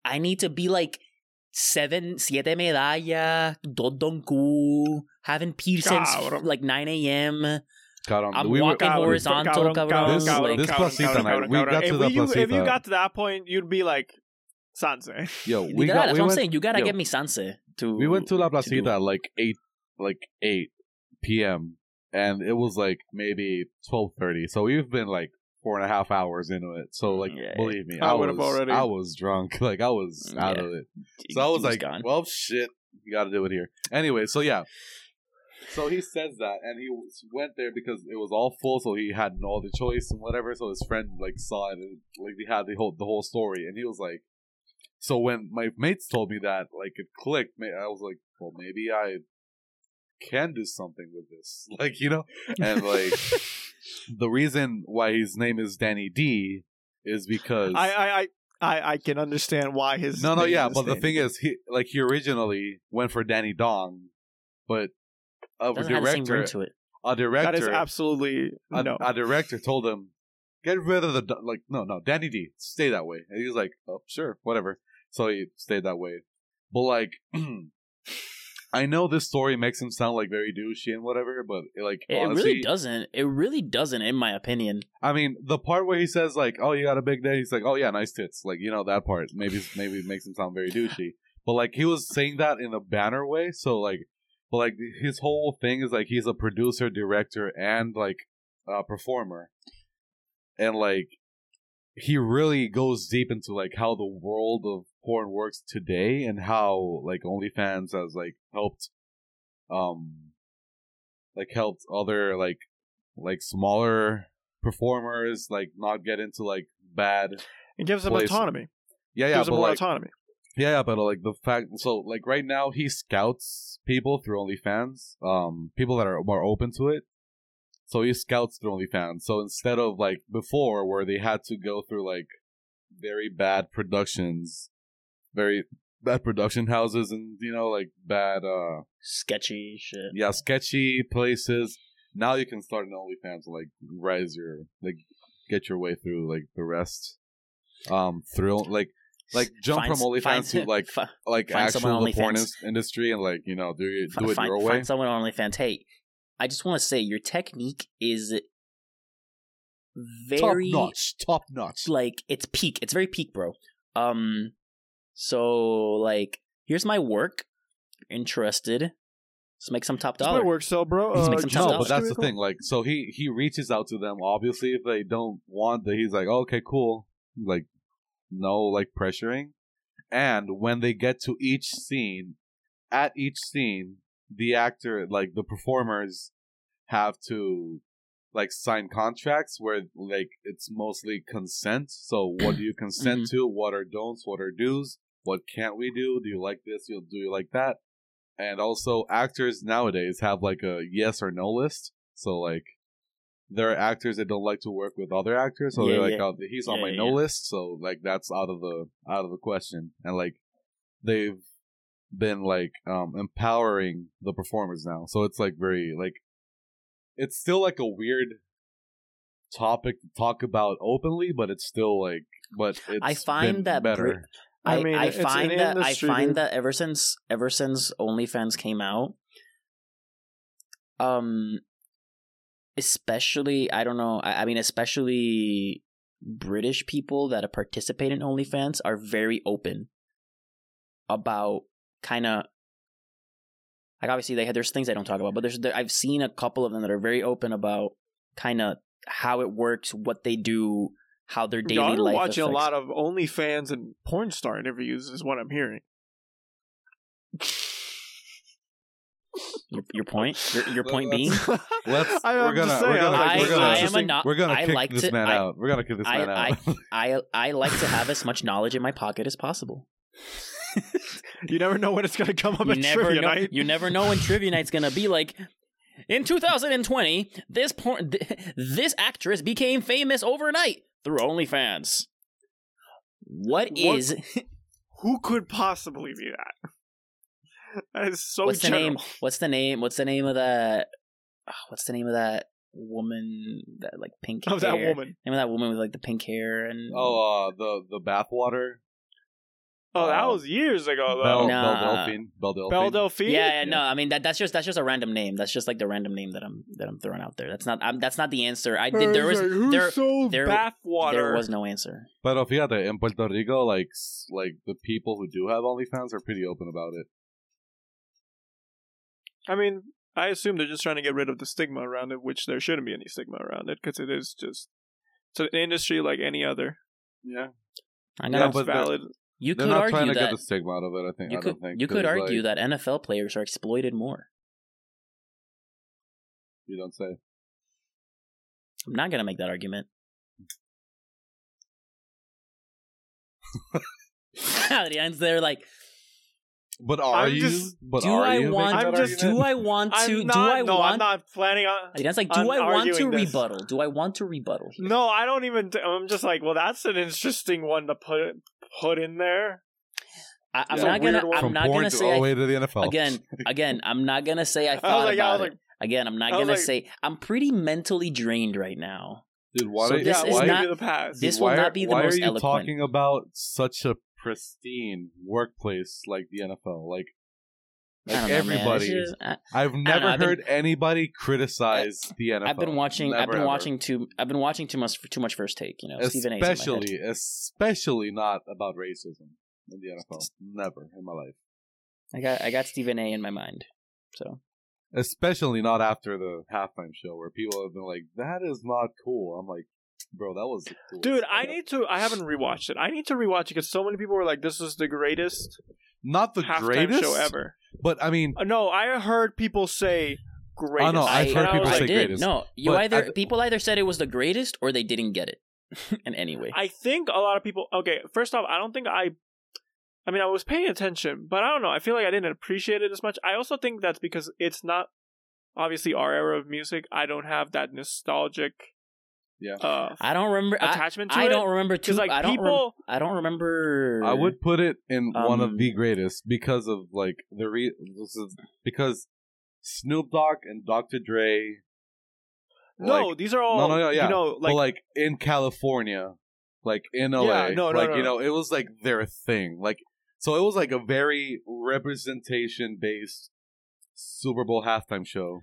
I need to be like seven, siete medalla, dodonku, having piercings f- like nine a m. I'm we walking were, horizontal, cabrón. This, like, this placita night, we got to the placita. If you got to that point, you'd be like, sanse. Yo, we got. That's we what went, I'm saying. You gotta yo, get me sanse. To we went to la placita at like eight, like eight p m, and it was like maybe twelve thirty. So we've been like. Four and a half hours into it, so like yeah, believe me, I, I would was have already. I was drunk, like I was out yeah. of it. So I was, was like, gone. "Well, shit, you got to do it here." Anyway, so yeah, So he says that, and he went there because it was all full, so he had no other choice and whatever. So his friend like saw it, and like they had the whole the whole story, and he was like, so when my mates told me that, like it clicked. I was like, well, maybe I can do something with this, like, you know, and like the reason why his name is Danny D is because I I. I... I, I can understand why his no no yeah but the thing is he like he originally went for Danny Dong, but a Doesn't director have to it. a director that is absolutely a, no a director told him get rid of the like no no Danny D, stay that way, and he was like, oh sure, whatever, so he stayed that way. But like I know this story makes him sound like very douchey and whatever, but like it honestly, really doesn't. It really doesn't, in my opinion. I mean, the part where he says like, "Oh, you got a big day," he's like, "Oh yeah, nice tits," like, you know, that part. Maybe maybe it makes him sound very douchey, but like he was saying that in a banner way. So like, but like his whole thing is like he's a producer, director, and like uh, performer, and like he really goes deep into like how the world of porn works today and how like OnlyFans has like helped um like helped other like like smaller performers like not get into like bad it gives place. them autonomy yeah yeah gives but, them like, autonomy yeah yeah but like the fact so like right now he scouts people through OnlyFans, um people that are more open to it, so he scouts through OnlyFans. So instead of like before where they had to go through like very bad productions, very bad production houses, and you know, like bad uh sketchy shit, yeah sketchy places, now you can start an OnlyFans to like rise your like get your way through like the rest um thrill like like jump find, from OnlyFans to like f- like actual the porn industry and like, you know, do, you, do it find, your way find someone on OnlyFans. Hey, I just want to say your technique is very top notch top notch, like it's peak, it's very peak, bro. um So, like, here's my work. Interested? Let's make some top dollar. It's my work, so bro. Uh, make some no, but that's the thing. Like, so he he reaches out to them. Obviously, if they don't want that, he's like, oh, okay, cool. Like, no, like pressuring. And when they get to each scene, at each scene, the actor, like the performers, have to like sign contracts where like it's mostly consent. So what do you consent mm-hmm. to? What are don'ts? What are do's? What can't we do? Do you like this? Do you like that? And also actors nowadays have like a yes or no list. So like there are actors that don't like to work with other actors. So yeah, they're yeah. like, oh, he's on yeah, my yeah. no list. So like that's out of the out of the question. And like they've been like um, empowering the performers now. So it's like very like it's still like a weird topic to talk about openly, but it's still like but it's I find been that better. Br- I, I mean, I find that industry, I find dude. that ever since ever since OnlyFans came out, um, especially I don't know, I, I mean, especially British people that participate in OnlyFans are very open about kind of. Like obviously, they had, there's things I don't talk about, but there's there, I've seen a couple of them that are very open about kind of how it works, what they do, how their daily life. You're watching affects. a lot of OnlyFans and porn star interviews, is what I'm hearing. Your, your point? Your, your point being? Let's. We're gonna. We're gonna. We're gonna. We're gonna kick this man out. We're gonna kick this man out. I I like to have as much knowledge in my pocket as possible. You never know when it's going to come up you in never trivia know, night. You never know when trivia night's going to be like, in two thousand twenty, this porn, th- this actress became famous overnight through OnlyFans. What, what is... Who could possibly be that? That is so what's general. The name, what's the name? What's the name of that... What's the name of that woman, that like pink oh, hair? That woman. Name of that woman with like the pink hair and... Oh, uh, the, the bathwater... Oh, that was years ago though. Belle, nah. Belle Delphine. Belle Delphine. Belle Delphine? Yeah, yeah, yeah, no, I mean that, that's just that's just a random name. That's just like the random name that I'm that I'm throwing out there. That's not I'm, that's not the answer. I did there was like, who there, sold there, bathwater? There was no answer. But fíjate, in Puerto Rico, like like the people who do have OnlyFans are pretty open about it. I mean, I assume they're just trying to get rid of the stigma around it, which there shouldn't be any stigma around it because it is just it's an industry like any other. Yeah, I know. Yeah, it's valid. You They're could not argue trying to that, get the stigma out of it, I think. You could, I don't think, you could argue like, that N F L players are exploited more. You don't say. I'm not going to make that argument. The ends there like... But are I'm you? Just, but do are I you want? I'm just, do I want to? I'm not, do I no, want? I'm not planning on. That's like, do I want to this. rebuttal? Do I want to rebuttal? Here? No, I don't even. I'm just like, well, that's an interesting one to put put in there. I, I'm, not gonna, I'm not gonna. I'm not gonna say all the way to the N F L. Again, again, I'm not gonna say I thought I like, about I it. Like, again, I'm not gonna like, say I'm pretty mentally drained right now. Dude, why? So this yeah, is why not. The past? This dude, will not be the most eloquent. Why are you talking about such a pristine workplace like the N F L, like, like know, everybody just, I, I've never I've heard been, anybody criticize I, the N F L. I've been watching never, I've been ever. watching too I've been watching too much too much First Take, you know, especially Stephen A's in my head. Especially not about racism in the N F L, never in my life. I got I got Stephen A in my mind. So especially not after the halftime show where people have been like, that is not cool. I'm like, bro, that was cool. Dude, I need to... I haven't rewatched it. I need to rewatch it because so many people were like, this is the greatest... Not the greatest? Show ever. But, I mean... Uh, no, I heard people say greatest. Oh, no, I've I, heard people I say did. greatest. No, you but either... I, people either said it was the greatest or they didn't get it. And anyway. I think a lot of people... Okay, first off, I don't think I... I mean, I was paying attention, but I don't know. I feel like I didn't appreciate it as much. I also think that's because it's not... Obviously, our era of music, I don't have that nostalgic... Yeah, uh, I don't remember attachment. I, to I it. don't remember too. Like I don't. People, rem- I don't remember. I would put it in um, one of the greatest because of like the re. This is because Snoop Dogg and Doctor Dre. No, like, these are all. No, no, no, yeah. You know, like, but, like in California, like in L A, yeah, no, no, like no, no. you know, it was like their thing. Like so, it was like a very representation based Super Bowl halftime show,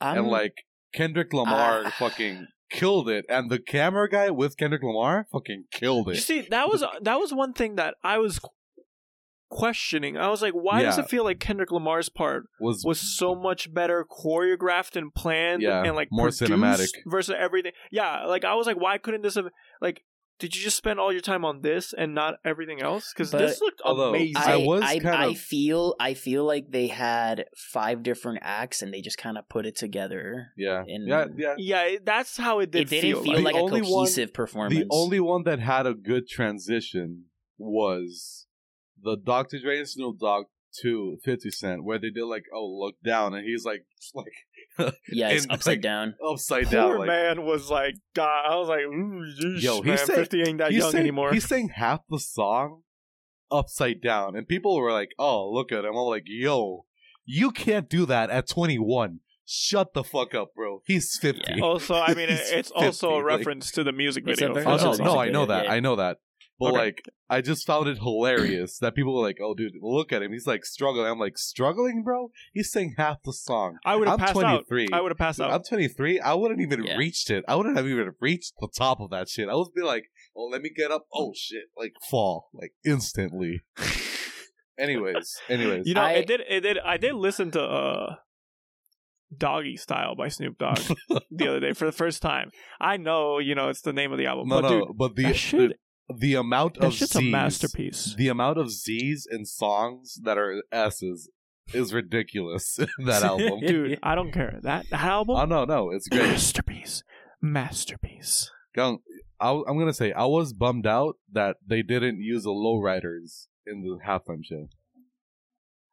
I'm, and like Kendrick Lamar uh, fucking. killed it, and the camera guy with Kendrick Lamar fucking killed it. You see, that was that was one thing that I was questioning. I was like, why yeah. does it feel like Kendrick Lamar's part was was so much better choreographed and planned yeah, and like more cinematic versus everything? Yeah, like I was like, why couldn't this have like? Did you just spend all your time on this and not everything else? Because this looked amazing. I, I was I, kind I of... feel I feel like they had five different acts and they just kind of put it together. Yeah, in, yeah, yeah, yeah. That's how it did. It didn't feel, feel like, like a cohesive one, performance. The only one that had a good transition was the Doctor Dre and Snoop Dogg to fifty Cent, where they did like, oh, look down, and he's like, like. Yeah, it's and, upside like, down. Upside Poor down. Poor like, man was like, God, I was like, ooh, yo, he man, sang, fifty ain't that he young sang, anymore. He sang half the song upside down, and people were like, oh, look at him. I'm like, yo, you can't do that at twenty-one. Shut the fuck up, bro. He's fifty. Yeah. Also, I mean, it's also fifty, a reference like, to the music video. Oh, no, no, I know that. I know that. But, okay. like, I just found it hilarious that people were like, oh, dude, look at him. He's, like, struggling. I'm like, struggling, bro? He's sang half the song. I would have passed twenty-three. out. I would have passed dude, out. I'm twenty-three. I wouldn't even yeah. reached it. I wouldn't have even reached the top of that shit. I would be like, oh, let me get up. Oh, shit. Like, fall. Like, instantly. anyways. Anyways. You know, I it did, it did, I did listen to uh, Doggy Style by Snoop Dogg the other day for the first time. I know, you know, it's the name of the album. No, but, no, dude, but the... Should, the The amount that of Z's, a masterpiece. The amount of Z's in songs that are S's is ridiculous. In that album, dude, I don't care that album. Oh no, no, it's great. Masterpiece, masterpiece. I'm gonna say I was bummed out that they didn't use the Lowriders in the halftime show.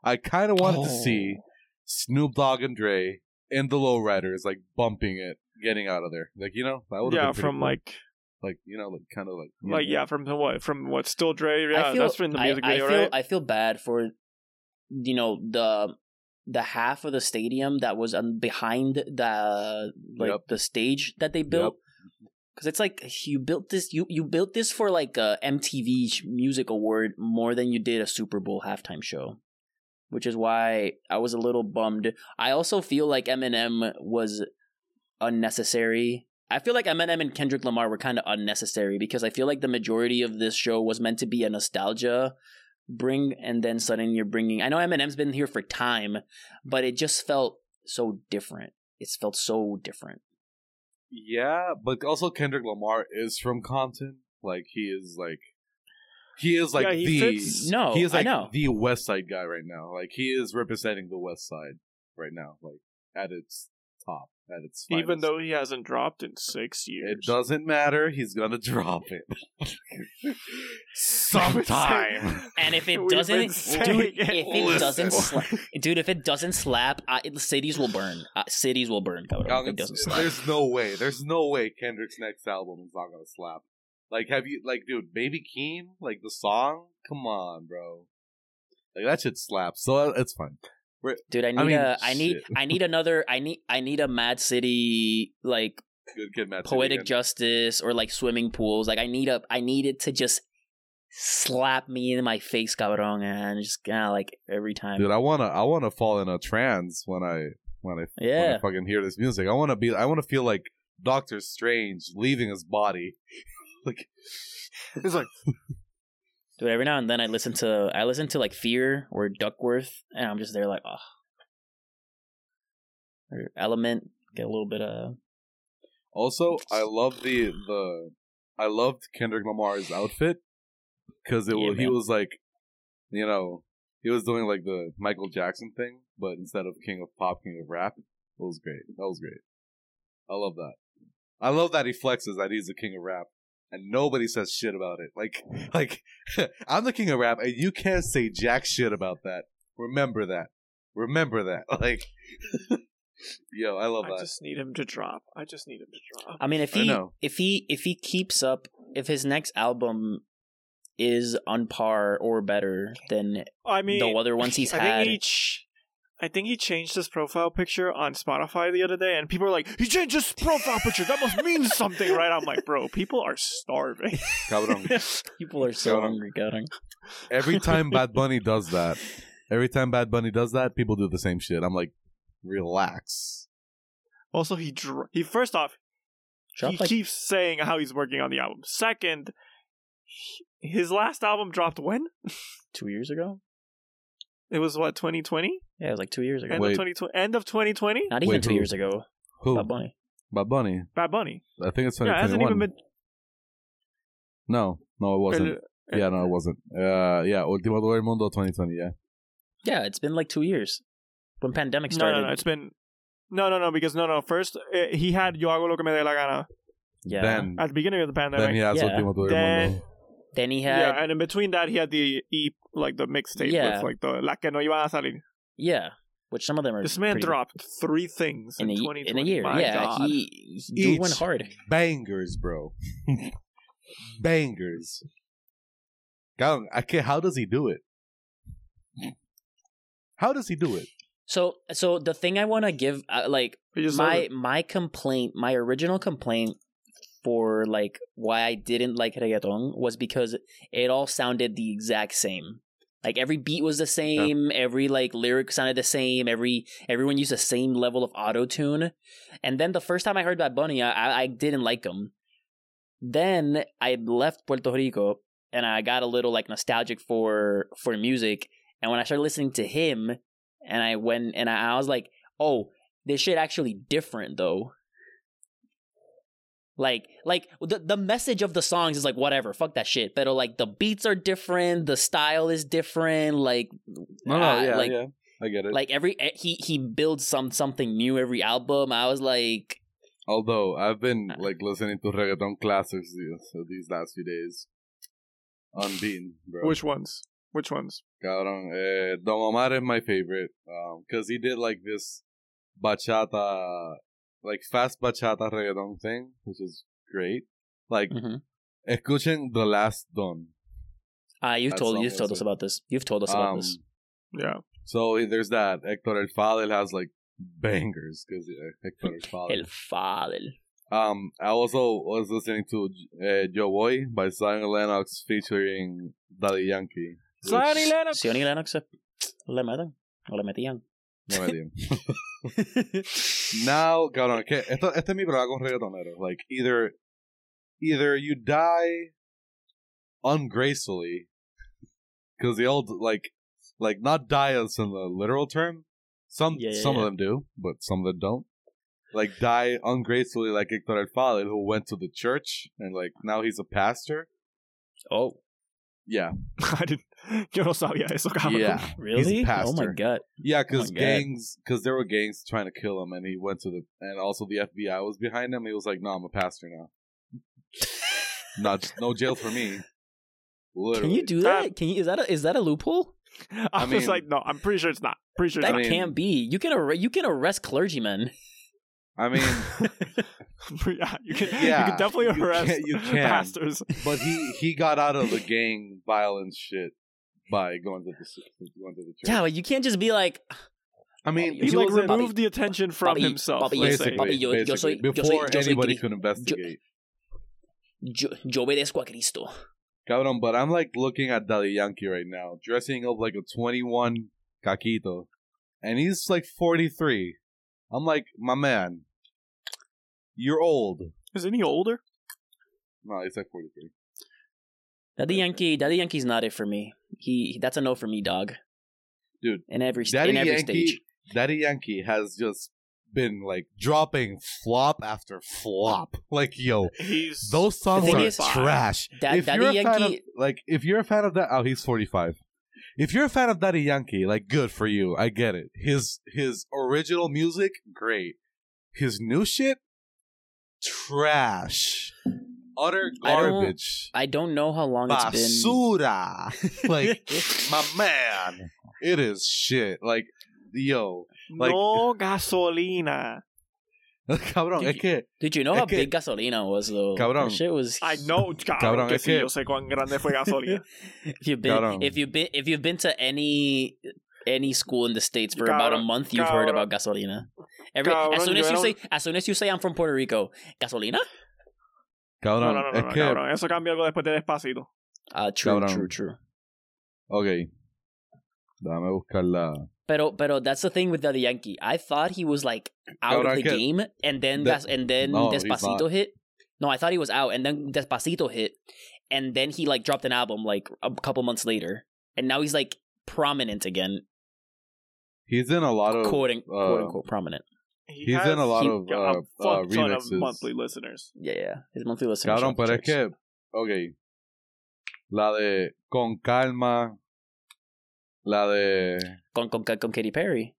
I kind of wanted oh. to see Snoop Dogg and Dre and the Lowriders like bumping it, getting out of there. Like you know, that would yeah, been from cool. like. Like you know, like kind of like you like know. yeah, from the what from what still Dre, yeah, I feel, that's from the music I, video, I feel, right? I feel bad for you know the the half of the stadium that was behind the like yep. the stage that they built because yep. it's like you built this you, you built this for like a M T V Music Award more than you did a Super Bowl halftime show, which is why I was a little bummed. I also feel like Eminem was unnecessary. I feel like Eminem and Kendrick Lamar were kind of unnecessary because I feel like the majority of this show was meant to be a nostalgia bring, and then suddenly you're bringing... I know Eminem's been here for time, but it just felt so different. It's felt so different. Yeah, but also Kendrick Lamar is from Compton. Like, he is like... He is like yeah, he the... Fits, no, he is like I know. The West Side guy right now. Like, he is representing the West Side right now, like, at its top. At its Even though he hasn't dropped in six years. It doesn't matter. He's going to drop it. Sometime. And if it doesn't... Dude, if it doesn't slap... Dude, if it doesn't slap, I, cities will burn. Uh, cities will burn. If it doesn't slap. There's no way. There's no way Kendrick's next album is not going to slap. Like, have you... Like, dude, Baby Keem? Like, the song? Come on, bro. Like, that shit slaps. So, it's fine. Dude, I need I mean, a, I need, shit. I need another, I need, I need a Mad City, like, good, good Mad Poetic City Justice, or like Swimming Pools. Like, I need a, I need it to just slap me in my face, cabrón, and just kind of like every time. Dude, I wanna, I wanna fall in a trance when I, when I, yeah. when I fucking hear this music. I wanna be, I wanna feel like Doctor Strange leaving his body, like, it's like. Dude, every now and then I listen to I listen to like Fear or Duckworth, and I'm just there like, oh. Or Element, get a little bit of. Also, I love the the, I loved Kendrick Lamar's outfit because it yeah, was, he was like, you know, he was doing like the Michael Jackson thing, but instead of King of Pop, King of Rap. It was great. That was great. I love that. I love that he flexes that he's the King of Rap. And nobody says shit about it. Like, like I'm the King of Rap, and you can't say jack shit about that. Remember that. Remember that. Like, yo, I love I that. I just need him to drop. I just need him to drop. I mean, if he, I if he, if he keeps up, if his next album is on par or better than I mean, the other ones he's I had. Think each- I think he changed his profile picture on Spotify the other day, and people are like, he changed his profile picture. That must mean something, right? I'm like, bro, people are starving. People are so hungry, Goudon. Every time Bad Bunny does that, every time Bad Bunny does that, people do the same shit. I'm like, relax. Also, he, dr- he first off, Drop he like- keeps saying how he's working on the album. Second, his last album dropped when? Two years ago? It was, what, twenty twenty? Yeah, it was like two years ago. End, Wait. Of, twenty, end of twenty twenty? Not even Wait, two who? years ago. Who? Bad Bunny. Bad Bunny. Bad Bunny. I think it's twenty twenty-one. Yeah, it hasn't even been... No. No, it wasn't. Uh, yeah, no, it wasn't. Uh, yeah, Ultimo del Mundo twenty twenty, yeah. Yeah, it's been like two years. When pandemic started. No, no, no, it's been... No, no, no, because, no, no, first, uh, he had Yo Hago Lo Que Me De La Gana. Yeah. Then, at the beginning of the pandemic. Then he has yeah. Ultimo del then, Mundo. Then he had... Yeah, and in between that, he had the E P, like the mixtape. Yeah. With like the La Que No Iban A Salir. Yeah. Which some of them are... This man dropped good. three things in, in, a, twenty twenty. In a year. My yeah, God. he, he went hard. Bangers, bro. Bangers. God, I can't... How does he do it? How does he do it? So, so the thing I want to give... Uh, like, my my complaint, my original complaint... for like why I didn't like reggaeton was because it all sounded the exact same. Like every beat was the same, yeah. every like lyric sounded the same, every everyone used the same level of auto-tune. And then the first time I heard Bad Bunny, I, I didn't like him. Then I left Puerto Rico and I got a little like nostalgic for for music. And when I started listening to him and I went and I, I was like, oh, this shit actually different though. Like, like the the message of the songs is like whatever, fuck that shit. But like the beats are different, the style is different. Like, no, no, I, yeah, like, yeah, I get it. Like every he he builds some something new every album. I was like, although I've been uh, like listening to reggaeton classics these, these last few days, unbeaten, bro. Which ones? Which ones? Cabrón, eh, Don Omar is my favorite because um, he did like this bachata. Like, fast bachata reggaeton thing, which is great. Like, mm-hmm. Escuchen The Last Don. Ah, uh, you've that told you've told us like, about this. You've told us about um, this. Yeah. So, there's that. Hector El Fadel has, like, bangers. Because yeah, Hector El Fadel. El Fadel. Um, I also was listening to uh, Yo Voy by Zion Lennox featuring Daddy Yankee. Zion which... Lennox! Zion Lennox. Le matan. O le metían. No idea. Now, cabrón, okay, esto, este es mi problema con reggaetoneros. Like, either, either you die ungracefully, because the old, like, like not die as in the literal term. Some yeah, yeah, some yeah. of them do, but some of them don't. Like, die ungracefully, like Hector El Fadel, who went to the church and like now he's a pastor. Oh, Yeah. I didn't. Yo no sabía eso, cabrón. Yeah. Really? Oh my god. Yeah, because oh gangs, because there were gangs trying to kill him, and he went to the, and also the F B I was behind him. He was like, "No, I'm a pastor now. Not no jail for me." Literally. Can you do that? Um, Can you? Is that a, is that a loophole? I, I mean, was like, no, I'm pretty sure it's not. Pretty sure that it's not. Can't be. You can ar- you can arrest clergymen. I mean, yeah, you can, yeah, you can definitely arrest you can, you can. pastors. But he, he got out of the gang violence shit by going to the, going to the church. Yeah, but you can't just be like. I mean, he like removed Bobby, the attention from Bobby, himself. Bobby, basically, Bobby, yo, basically, yo soy, before yo soy, anybody yo soy, could investigate. Yo, yo obedezco a Cristo. Cabrón, but I'm like looking at Daddy Yankee right now, dressing up like a twenty-one caquito, and he's like forty-three. I'm like, my man, you're old. Isn't he older? No, he's like forty-three. Daddy Yankee, Daddy Yankee's not it for me. He that's a no for me, dog. Dude, in every Daddy in every Yankee, stage, Daddy Yankee has just been like dropping flop after flop. Like, yo, he's, those songs are is, trash. Da- if Daddy you're a Yankee, fan of, like, if you're a fan of that, oh, he's forty-five. If you're a fan of Daddy Yankee, like, good for you. I get it. His his original music, great. His new shit, trash. Utter garbage. I don't, I don't know how long Basura. It's been. Basura. Like, my man. It is shit. Like, yo. Like, no gasolina. Cabrón, did, es que, did you know how que, big gasolina was though? Cabrón, that shit was. I know, cabrón. cabrón que es que, yo sé cuán grande fue gasolina. If you've been, cabrón. if you've been, if you've been to any any school in the States for cabrón, about a month, you've cabrón. heard about gasolina. Every cabrón, as soon as you say, as soon as you say, I'm from Puerto Rico, gasolina. Cabrón, no, no, no, es no, que, cabrón. Eso cambia algo después de Despacito. Ah, uh, true, cabrón. true, true. Okay, dame buscar la. Pero, pero that's the thing with Daddy Yankee. I thought he was like out cabrón, of the que, game, and then de, and then no, Despacito hit. No, I thought he was out, and then Despacito hit, and then he like dropped an album like a couple months later, and now he's like prominent again. He's in a lot of quote, uh, quote unquote prominent. He he's has, in a lot he, of uh, a fuck uh, ton remixes. Of monthly listeners. Yeah, yeah, his monthly listeners. Cabrón, pero es que okay, la de Con Calma. La de con con con Katy Perry.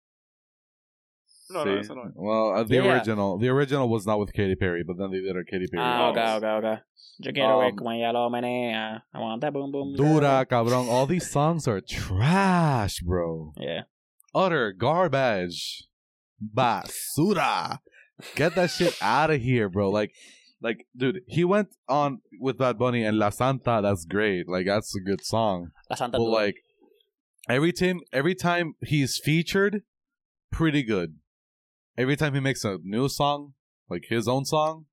No, sí. no, eso no. Well, uh, the yeah, original, yeah. the original was not with Katy Perry, but then they did a Katy Perry. Ah, okay, okay, okay. Yo quiero ver como ella lo menea. I want that boom boom. Dura, cabrón. All these songs are trash, bro. Yeah. Utter garbage. Basura. Get that shit out of here, bro. Like, like, dude, he went on with Bad Bunny and La Santa. That's great. Like, that's a good song. La Santa. But like. Every time, every time he's featured, pretty good. Every time he makes a new song, like his own song,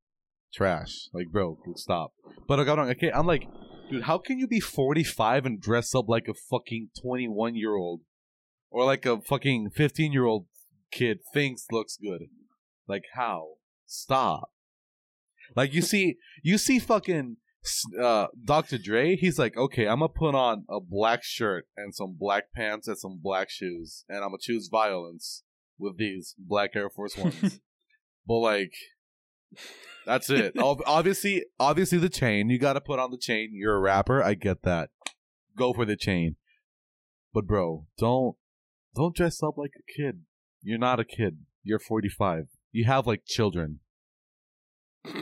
trash. Like, bro, stop. But okay, I'm like, dude, how can you be forty-five and dress up like a fucking twenty-one-year-old or like a fucking fifteen-year-old kid thinks looks good? Like, how? Stop. Like, you see, you see, fucking. Uh, Doctor Dre, he's like, okay, I'm gonna put on a black shirt and some black pants and some black shoes, and I'm gonna choose violence with these black Air Force Ones. But like, that's it. Obviously, obviously the chain. You gotta put on the chain. You're a rapper. I get that. Go for the chain. But bro, don't don't dress up like a kid. You're not a kid. You're forty-five. You have like children.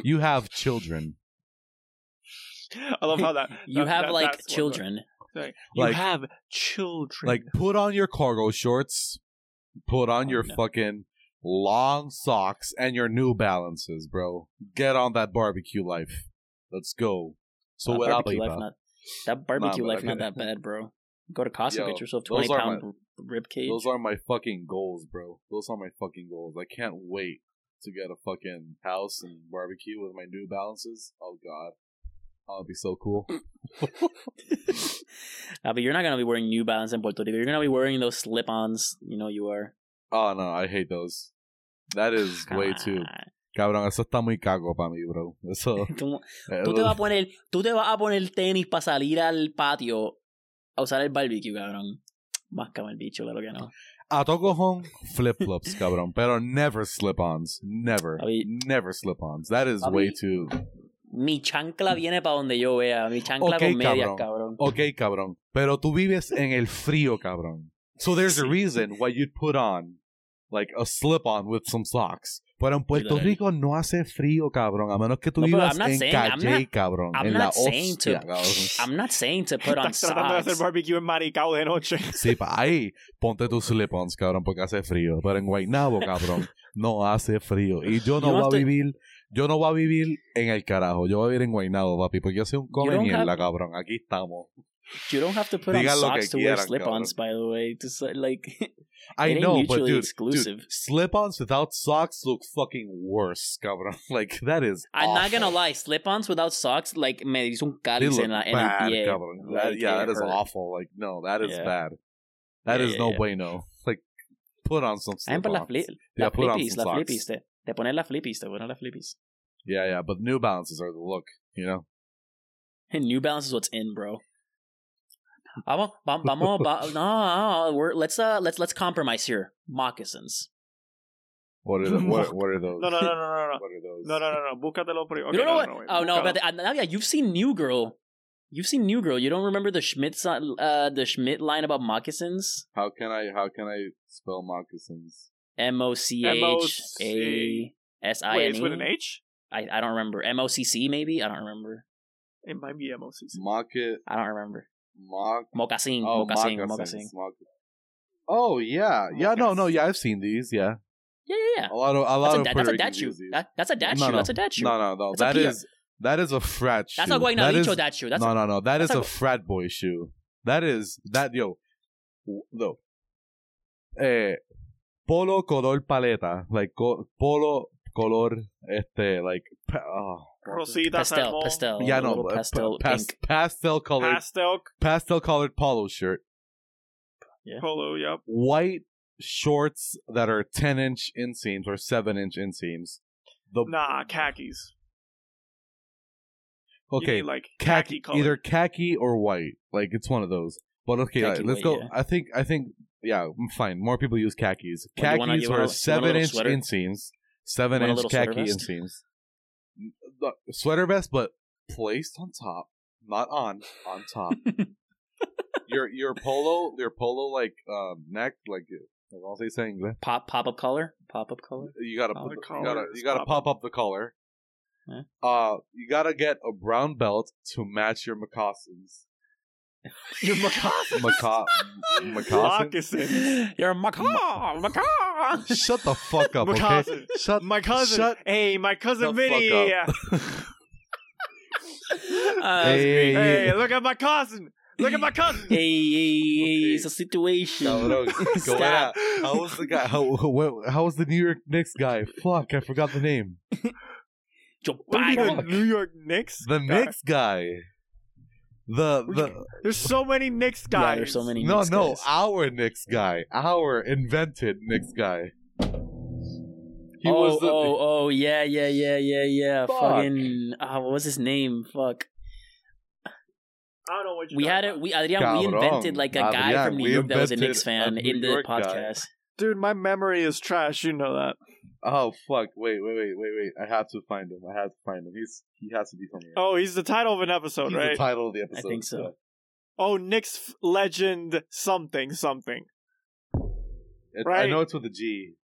You have children. I love how that. that you have that, like children. Like, you like, have children. Like, put on your cargo shorts, put on oh, your no. fucking long socks and your New Balances, bro. Get on that barbecue life. Let's go. So what up, that barbecue nah, life? Okay. Not that bad, bro. Go to Costco, yo, get yourself twenty pound my, rib cage. Those are my fucking goals, bro. Those are my fucking goals. I can't wait to get a fucking house and barbecue with my New Balances. Oh god. That'll be so cool. Nah, but you're not gonna be wearing New Balance in Puerto Rico. You're gonna be wearing those slip-ons. You know you are. Oh no, I hate those. That is God. Way too. Cabrón, eso está muy cago para mí, bro. Eso. Tú, tú te vas a poner, tú te vas a poner tenis para salir al patio a usar el barbecue, cabrón. Más cama el bicho, claro que no. A toco home flip-flops, cabrón. Pero never slip-ons. Never, Abi, never slip-ons. That is Abi, way too. Mi chancla viene para donde yo vea. Mi chancla okay, con medias, cabrón. cabrón. cabrón. Ok, cabrón. Pero tú vives en el frío, cabrón. So there's a reason why you'd put on, like, a slip-on with some socks. Pero en Puerto Literally. Rico no hace frío, cabrón. A menos que tú no, vivas en saying, calle, I'm not, cabrón. I'm en not la saying hostia, to. Cabrón. I'm not saying to put on socks. Estás tratando de hacer barbecue en Maricao de noche. Sí, pa ahí. Ponte tus slip-ons, cabrón, porque hace frío. Pero en Guaynabo, cabrón, no hace frío. Y yo no you voy a to... vivir... Yo no voy a vivir en el carajo. Yo voy a vivir en Guaynabo, papi. Porque yo soy un come mierda, have... cabrón. Aquí estamos. You don't have to put Digan on socks to quieran, wear slip-ons, cabrón. By the way. Just, like... I know, but dude, dude, slip-ons without socks look fucking worse, cabrón. Like, that is I'm awful. Not gonna lie, slip-ons without socks, like, me hizo un cáliz en la bad, en el pie. Cabrón. That, like, yeah, that hurt. Is awful. Like, no, that is yeah. bad. That yeah, is yeah, no yeah. bueno. Like, put on some slip-ons. La fli- yeah, la put flippies, on some la socks. Flippies, te, te ponen las flippies, te ponen las flippies. Yeah, yeah, but New Balances are the look, you know? And New Balance is what's in, bro. Vamos, vamos, vamos, no, we're, let's uh, let's let's compromise here. Moccasins. What are the, what, what are those? No, no, no, no, no, what are those? No, no, no, no. Búscatelo por. Okay, you know no, no, no, oh no, but uh, yeah, you've seen New Girl. You've seen New Girl. You don't remember the Schmidt uh the Schmidt line about moccasins? How can I how can I spell moccasins? M O C H A S I N E. Wait, it's with an H? I I don't remember. M O C C maybe. I don't remember. It might be M O C C. Mocket. I don't remember. Moc- mocassin, oh, mocassin, mocassin. Oh yeah, yeah. No, no. Yeah, I've seen these. Yeah, yeah, yeah. yeah. A lot of, a lot that's of. A, that's, a dat shoe. That, that's a dat no, shoe. No. That's a dat shoe. No, no, no. That's that is, that is a frat shoe. That's not going to that, that shoe. That's no, no, no. That is a, a frat boy shoe. That is that yo, no. Eh, polo color paleta, like co- polo color este, like. Oh. Rosita, pastel, salmon. pastel, yeah, no, uh, pastel, pa- pas- pastel colored, pastel, pastel colored polo shirt, yeah. polo, yep. White shorts that are ten inch inseams or seven inch inseams. The nah, khakis. Okay, need, like khaki, khaki either khaki or white, like it's one of those. But okay, right, let's white, go. Yeah. I think, I think, yeah, fine. More people use khakis. Khakis well, you wanna, are seven inch inseams, seven inch khaki inseams. The sweater vest, but placed on top, not on, on top. your your polo, your polo like um, neck, like I'll say saying pop pop up collar, pop up collar. You gotta pop put, collar. you gotta you gotta pop, pop up the collar. Huh? Uh, you gotta get a brown belt to match your moccasins. Your moccasins, Maca- moccasins, your moccasins, moccasins. Shut the fuck up, okay? Shut my cousin. Shut, hey, my cousin Vinny. uh, hey, hey, look at my cousin. Look at my cousin. Hey, okay. It's a situation. No, no, stop. How was the guy? How, how was the New York Knicks guy? Fuck, I forgot the name. Joe Biden. New York Knicks. The guy. Knicks guy. The the there's so many Knicks guys. Yeah, there's so many. No, Knicks no, guys. Our Knicks guy, our invented Knicks guy. He oh, was the oh, oh, yeah, yeah, yeah, yeah, yeah. Fuck. Fucking, uh, what was his name? Fuck. I don't know what you. We had it. We Adrian. Cabrón. We invented like a Adrian, guy from New York that was a Knicks fan a in the podcast. Guy. Dude, my memory is trash. You know that. Oh fuck! Wait, wait, wait, wait, wait! I have to find him. I have to find him. He's he has to be from here. Oh, he's the title of an episode, he's right? The title of the episode. I think so. Yeah. Oh, Knicks legend something something. It, right? I know it's with a G.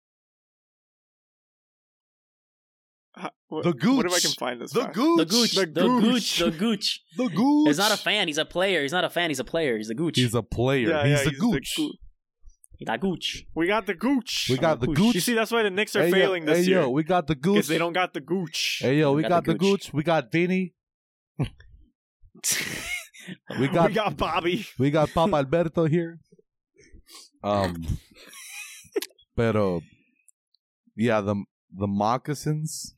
How, wh- the Gooch. What if I can find this? The Gooch. The Gooch. The Gooch. The Gooch. The Gooch. He's not a fan. He's a player. He's not a fan. He's a player. He's the Gooch. He's a player. Yeah, he's, yeah, the, he's Gooch. the Gooch. The Gooch. We got the Gooch. We got the Gooch. You see, that's why the Knicks are hey, failing yo, this hey, year. Yo, we got the Gooch. Because they don't got the Gooch. Hey, yo, we, we got, got the Gooch. Gooch. We got Vinny. we, got, we got Bobby. We got Papa Alberto here. Um, Pero, yeah, the the moccasins,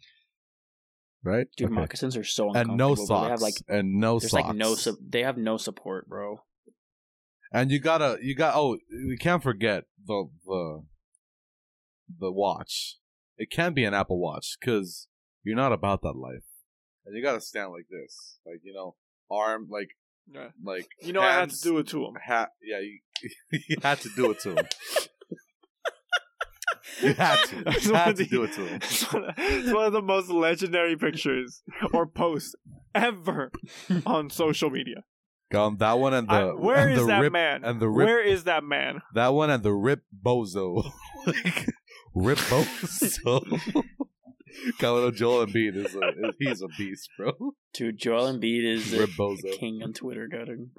right? Dude, okay. Moccasins are so uncomfortable. And no socks. They have like, and no socks. Like no su- they have no support, bro. And you gotta, you got. Oh, we can't forget the the the watch. It can be an Apple Watch because you're not about that life, and you gotta stand like this, like you know, arm like, yeah. like you know, hands, I had to do it to him. Ha- yeah, you, you had to do it to him. You had to. You had to do it to him. It's one of, it's one of the most legendary pictures or posts ever on social media. Um, that one and the I, where and is the that rip, man? And the rip, where is that man? That one and the Rip Bozo, like, Rip Bozo. Calvin Joel Embiid is a, he's a beast, bro. Dude, Joel Embiid is a, a king on Twitter, Goudon.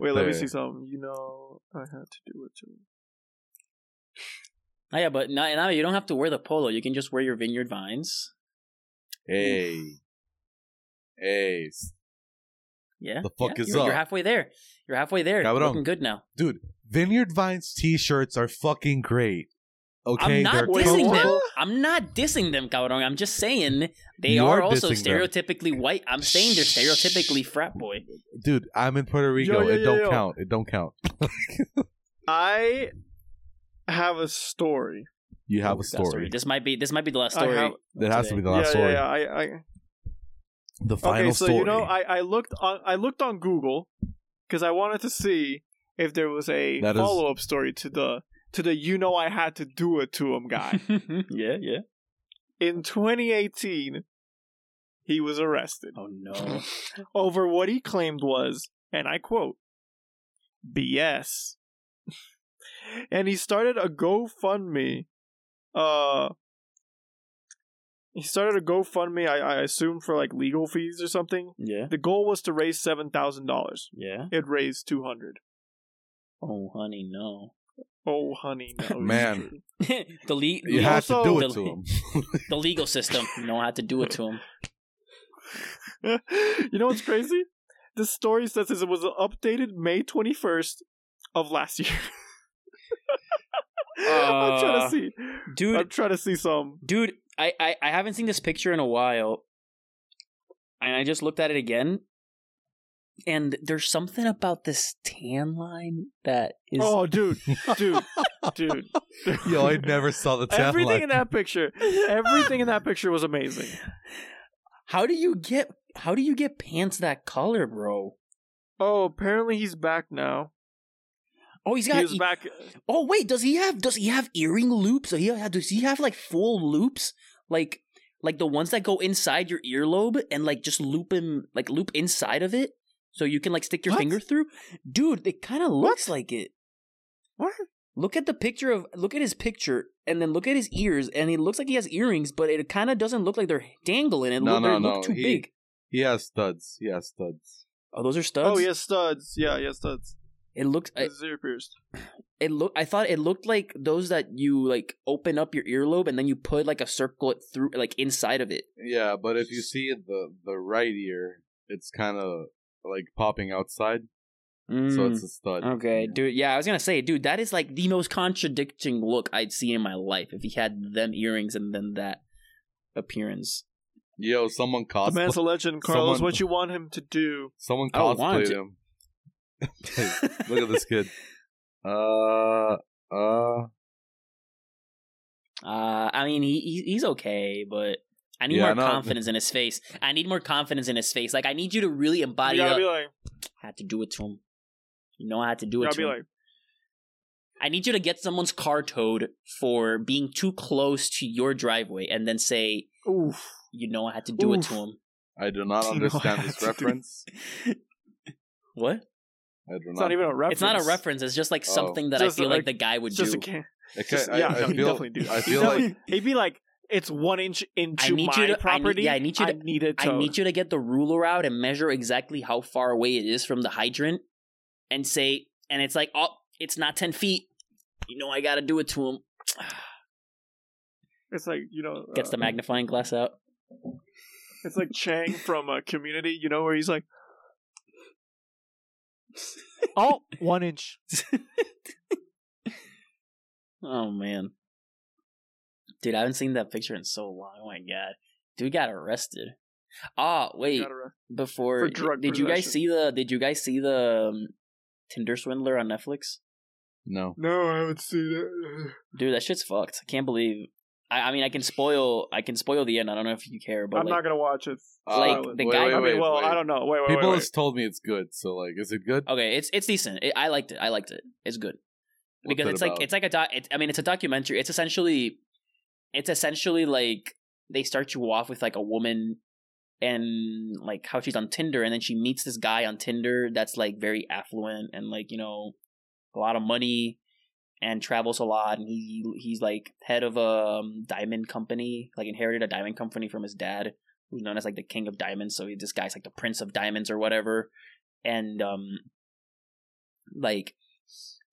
Wait, let me see something. You know, I had to do it too. Oh, yeah, but now, now you don't have to wear the polo. You can just wear your Vineyard Vines. Hey, Oof. hey, yeah, the fuck yeah. is you're, up? You're halfway there. You're halfway there. You're looking good now, dude. Vineyard Vines t-shirts are fucking great. Okay, I'm not dissing cool. them. I'm not dissing them, cabrón. I'm just saying they You're are also stereotypically them. white. I'm saying they're stereotypically frat boy. Dude, I'm in Puerto Rico. Yo, yo, yo, it don't yo. count. It don't count. I have a story. You have oh, a story. story. This might be. This might be the last story. Have, that has today. to be the last yeah, story. Yeah, yeah. I, I... The final okay, so, story. You know, I, I looked on I looked on Google because I wanted to see if there was a follow up is... story to the. To the you know I had to do it to him guy. yeah, yeah. In twenty eighteen, he was arrested. Oh no. Over what he claimed was, and I quote, B S. And he started a GoFundMe. Uh he started a GoFundMe, I I assume for like legal fees or something. Yeah. The goal was to raise seven thousand dollars. Yeah. It raised two hundred. Oh honey, no. Oh, honey, no. Man. the le- you had to do it the, to him. the legal system. You know, I had to do it to him. You know what's crazy? This story says it was updated May twenty-first of last year. uh, I'm trying to see. Dude, I'm trying to see some. Dude, I, I, I haven't seen this picture in a while. And I just looked at it again. And there's something about this tan line that is... Oh, dude. Dude. dude. Yo, I never saw the tan everything line. Everything in that picture. Everything in that picture was amazing. How do you get... How do you get pants that color, bro? Oh, apparently he's back now. Oh, he's got... He was e- back... Oh, wait. Does he have... Does he have earring loops? Does he have, does he have like, full loops? Like... Like, the ones that go inside your earlobe and, like, just loop him... Like, loop inside of it? So you can, like, stick your what? finger through? Dude, it kind of looks what? like it. What? Look at the picture of... Look at his picture, and then look at his ears, and it looks like he has earrings, but it kind of doesn't look like they're dangling. It no, look, no, no. Look too he, big. He has studs. He has studs. Oh, those are studs? Oh, he has studs. Yeah, he has studs. It looks... His ear pierced. It look, I thought it looked like those that you, like, open up your earlobe, and then you put, like, a circle through, like, inside of it. Yeah, but if you see the, the right ear, it's kind of... Like popping outside, mm. so it's a stud. Okay, dude. Yeah, I was gonna say, dude, that is like the most contradicting look I'd see in my life. If he had them earrings and then that appearance. Yo, someone cosplayed. The man's a legend, Carlos. Someone, what you want him to do? Someone cosplayed him. Look at this kid. Uh, uh. Uh, I mean, he, he he's okay, but. I need yeah, more no. confidence in his face. I need more confidence in his face. Like, I need you to really embody it. Like, I had to do it to him. You know I had to do it to him. Like, I need you to get someone's car towed for being too close to your driveway and then say, Oof. you know I had to do Oof. it to him. I do not understand this reference. What? I do it's not. not even a reference. It's not a reference. It's just like oh. something that just I feel like, like the guy would just do. Just a okay, just, I, yeah, I, I feel, definitely do. I feel like... He'd be like... It's one inch into my to, property. I need, yeah, I need you to. I need, it to I need you to get the ruler out and measure exactly how far away it is from the hydrant, and say, and it's like, oh, it's not ten feet. You know, I gotta do it to him. It's like you know, gets uh, the magnifying glass out. It's like Chang from a Community, you know, where he's like, oh, one inch. Oh man. Dude, I haven't seen that picture in so long. Oh my god, dude got arrested. Ah, oh, wait. Arrested. Before did possession. you guys see the? Did you guys see the um, Tinder Swindler on Netflix? No, no, I haven't seen it. Dude, that shit's fucked. I can't believe. I, I mean, I can spoil. I can spoil the end. I don't know if you care, but I'm like, not gonna watch it. Like uh, the wait, guy. Wait, wait, I mean, well, wait. I don't know. Wait, wait. People wait, has wait. told me it's good. So, like, is it good? Okay, it's it's decent. It, I liked it. I liked it. It's good What's because it it's about? like it's like a. doc, it, I mean, it's a documentary. It's essentially. It's essentially like they start you off with like a woman and like how she's on Tinder, and then she meets this guy on Tinder that's like very affluent and like, you know, a lot of money and travels a lot, and he he's like head of a um, diamond company, like inherited a diamond company from his dad, who's known as like the king of diamonds. So he, this guy's like the prince of diamonds or whatever, and um like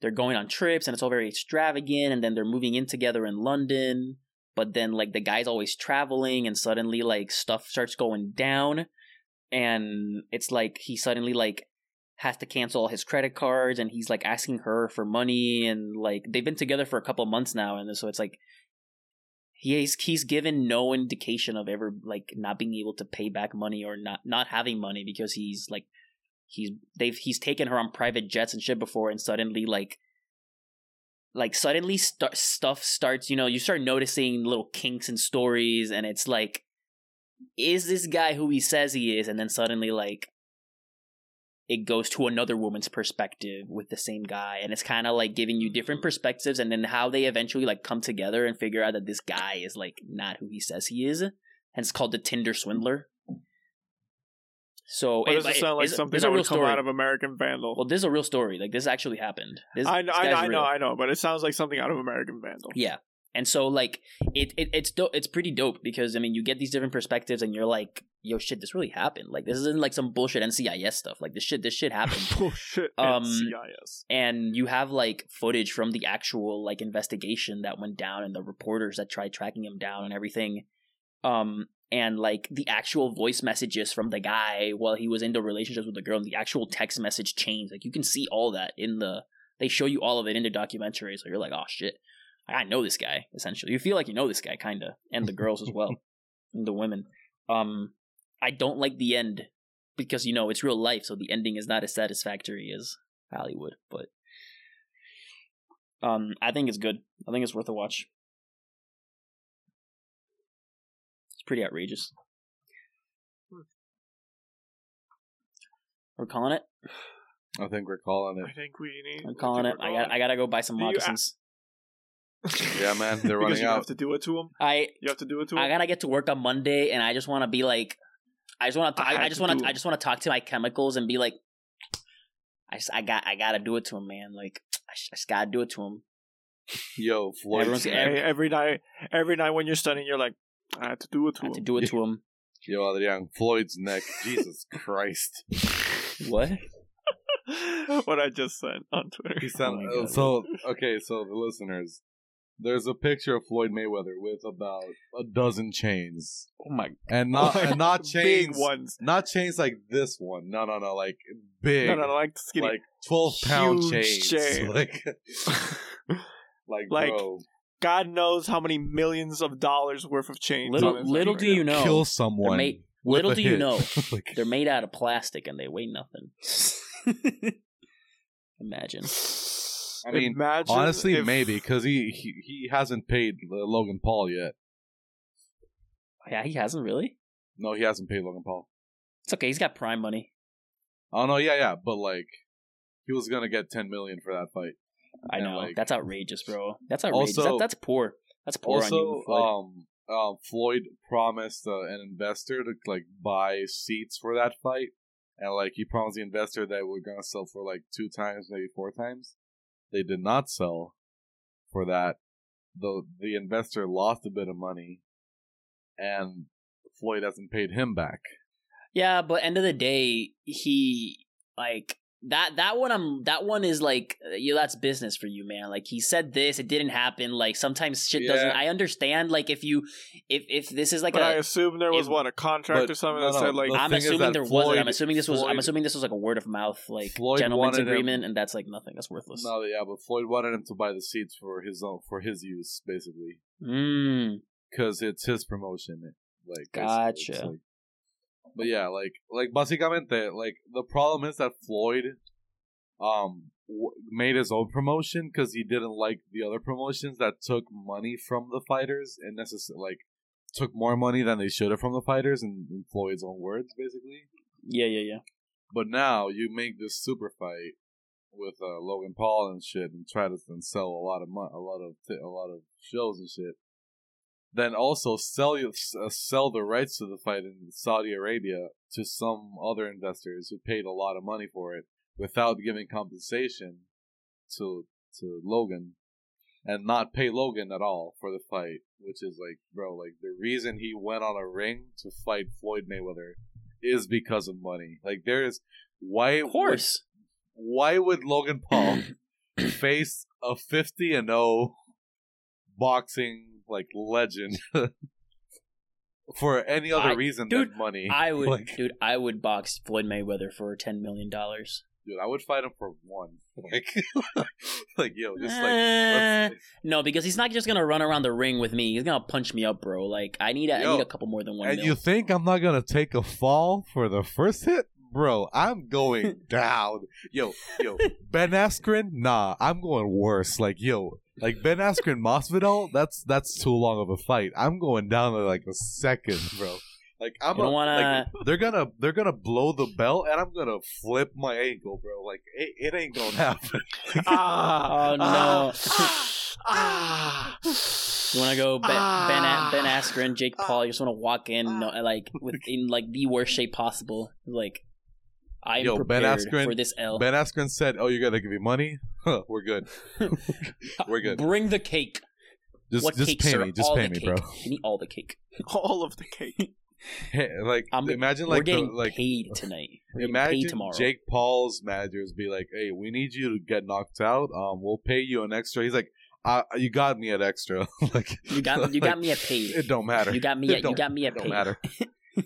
they're going on trips and it's all very extravagant, and then they're moving in together in London. But then, like, the guy's always traveling, and suddenly, like, stuff starts going down, and it's like he suddenly, like, has to cancel all his credit cards, and he's, like, asking her for money, and, like, they've been together for a couple months now, and so it's, like, he's, he's given no indication of ever, like, not being able to pay back money or not, not having money, because he's, like, he's, they've, he's taken her on private jets and shit before, and suddenly, like, Like, suddenly st- stuff starts, you know, you start noticing little kinks in stories, and it's like, is this guy who he says he is? And then suddenly, like, it goes to another woman's perspective with the same guy, and it's kind of, like, giving you different perspectives, and then how they eventually, like, come together and figure out that this guy is, like, not who he says he is, and it's called The Tinder Swindler. So well, it doesn't sound like it's, something it's that would come story. out of American Vandal. Well, this is a real story. Like, this actually happened. This, I know, this I, know I know, I know, but it sounds like something out of American Vandal. Yeah, and so like it, it it's do- it's pretty dope because I mean you get these different perspectives and you're like, yo, shit, this really happened. Like, this isn't like some bullshit N C I S stuff. Like, this shit, this shit happened. Bullshit um, N C I S. And you have like footage from the actual like investigation that went down and the reporters that tried tracking him down and everything. Um. And, like, the actual voice messages from the guy while he was in the relationships with the girl, and the actual text message chains. Like, you can see all that in the... They show you all of it in the documentary, so you're like, oh, shit. I know this guy, essentially. You feel like you know this guy, kind of. And the girls as well. And the women. Um, I don't like the end, because, you know, it's real life, so the ending is not as satisfactory as Hollywood. But um, I think it's good. I think it's worth a watch. Pretty outrageous. We're calling it. I think we're calling it. I think we need. I'm calling it. I got. I gotta go buy some moccasins. Ask- yeah, man, they're running you out. You have to do it to them. I. You have to do it to them. I gotta get to work on Monday, and I just want to be like, I just want to. I just want to. I just want to talk to my chemicals and be like, I just. I got. I gotta do it to him, man. Like, I just gotta do it to him. Yo, Floyd. Every, every night, every night when you're studying, you're like. I had to do it to I him. I had to do it to him. Yo, Adrian, Floyd's neck. Jesus Christ. What? What I just said on Twitter. He said, oh uh, so, okay, so the listeners, there's a picture of Floyd Mayweather with about a dozen chains. Oh my God. And not, and not chains. Big ones. Not chains like this one. No, no, no. Like big. No, no, no. Like skinny. Like twelve pound chains. Chain. Like, like, like, bro. God knows how many millions of dollars worth of change. Little, little do you know, kill someone. Made, little do hit. you know, like, they're made out of plastic and they weigh nothing. Imagine. I mean, Imagine honestly, if... maybe because he, he he hasn't paid Logan Paul yet. Yeah, he hasn't really. No, he hasn't paid Logan Paul. It's okay. He's got Prime money. Oh no, yeah, yeah, but like, he was gonna get ten million for that fight. I know, like, that's outrageous, bro. That's outrageous. Also, that, that's poor. That's poor also, on you, Floyd. Um, um, Floyd promised uh, an investor to like buy seats for that fight, and like he promised the investor that we're gonna sell for like two times, maybe four times. They did not sell for that. The the investor lost a bit of money, and Floyd hasn't paid him back. Yeah, but end of the day, he like. That that one I'm that one is like you know, that's business for you, man. Like he said this, it didn't happen. Like sometimes shit yeah. doesn't. I understand. Like if you if if this is like, but a, I assume there was if, what a contract or something no, that said like. I'm assuming there Floyd, wasn't. I'm assuming this was. Floyd, I'm assuming this was like a word of mouth like Floyd gentleman's agreement, him, and that's like nothing. That's worthless. No, yeah, but Floyd wanted him to buy the seats for his own for his use basically, because mm. it's his promotion. Like gotcha. It's, it's like, But yeah, like, like, basicamente, like, the problem is that Floyd um, w- made his own promotion because he didn't like the other promotions that took money from the fighters and necess- like, took more money than they should have from the fighters, in, in Floyd's own words, basically. Yeah, yeah, yeah. But now you make this super fight with uh, Logan Paul and shit and try to and sell a lot of, mo- a lot of, t- a lot of shows and shit. then also sell you, uh, sell the rights to the fight in Saudi Arabia to some other investors who paid a lot of money for it without giving compensation to to Logan, and not pay Logan at all for the fight, which is like, bro, like the reason he went on a ring to fight Floyd Mayweather is because of money. Like there is why of course would, why would Logan Paul face a fifty and oh boxing like legend for any other I, reason dude, than money? I would like, dude, I would box Floyd Mayweather for ten million dollars. Dude, I would fight him for one. Like, like yo, just like... Uh, no, because he's not just going to run around the ring with me. He's going to punch me up, bro. Like, I need a, yo, I need a couple more than one. And mil. You think I'm not going to take a fall for the first hit? Bro, I'm going down. Yo, yo, Ben Askren? Nah, I'm going worse. Like, yo, like Ben Askren Masvidal? That's that's too long of a fight. I'm going down to like a second, bro. Like I'm a, wanna... like, they're gonna they're gonna blow the bell and I'm gonna flip my ankle, bro. Like it, it ain't gonna happen. ah, oh no. Ah, ah, you wanna go Ben ah, Ben, ben Askren, Jake Paul? You just wanna walk in ah, no, like with in like the worst shape possible. Like I'm yo, prepared Ben Askren, for this L. Ben Askren said, "Oh, you gotta give me money? Huh, we're good. We're good. Bring the cake. Just what just cake, pay sir? me. Just all pay me, cake. bro. Give me all the cake. All of the cake." Hey, like I'm, imagine like we're getting the, like, paid tonight. We're imagine paid tomorrow. Jake Paul's managers be like, "Hey, we need you to get knocked out. Um, we'll pay you an extra." He's like, "I, you got me at extra. like you got you like, got me at paid. It don't matter. You got me. At, you got me at paid. Don't matter.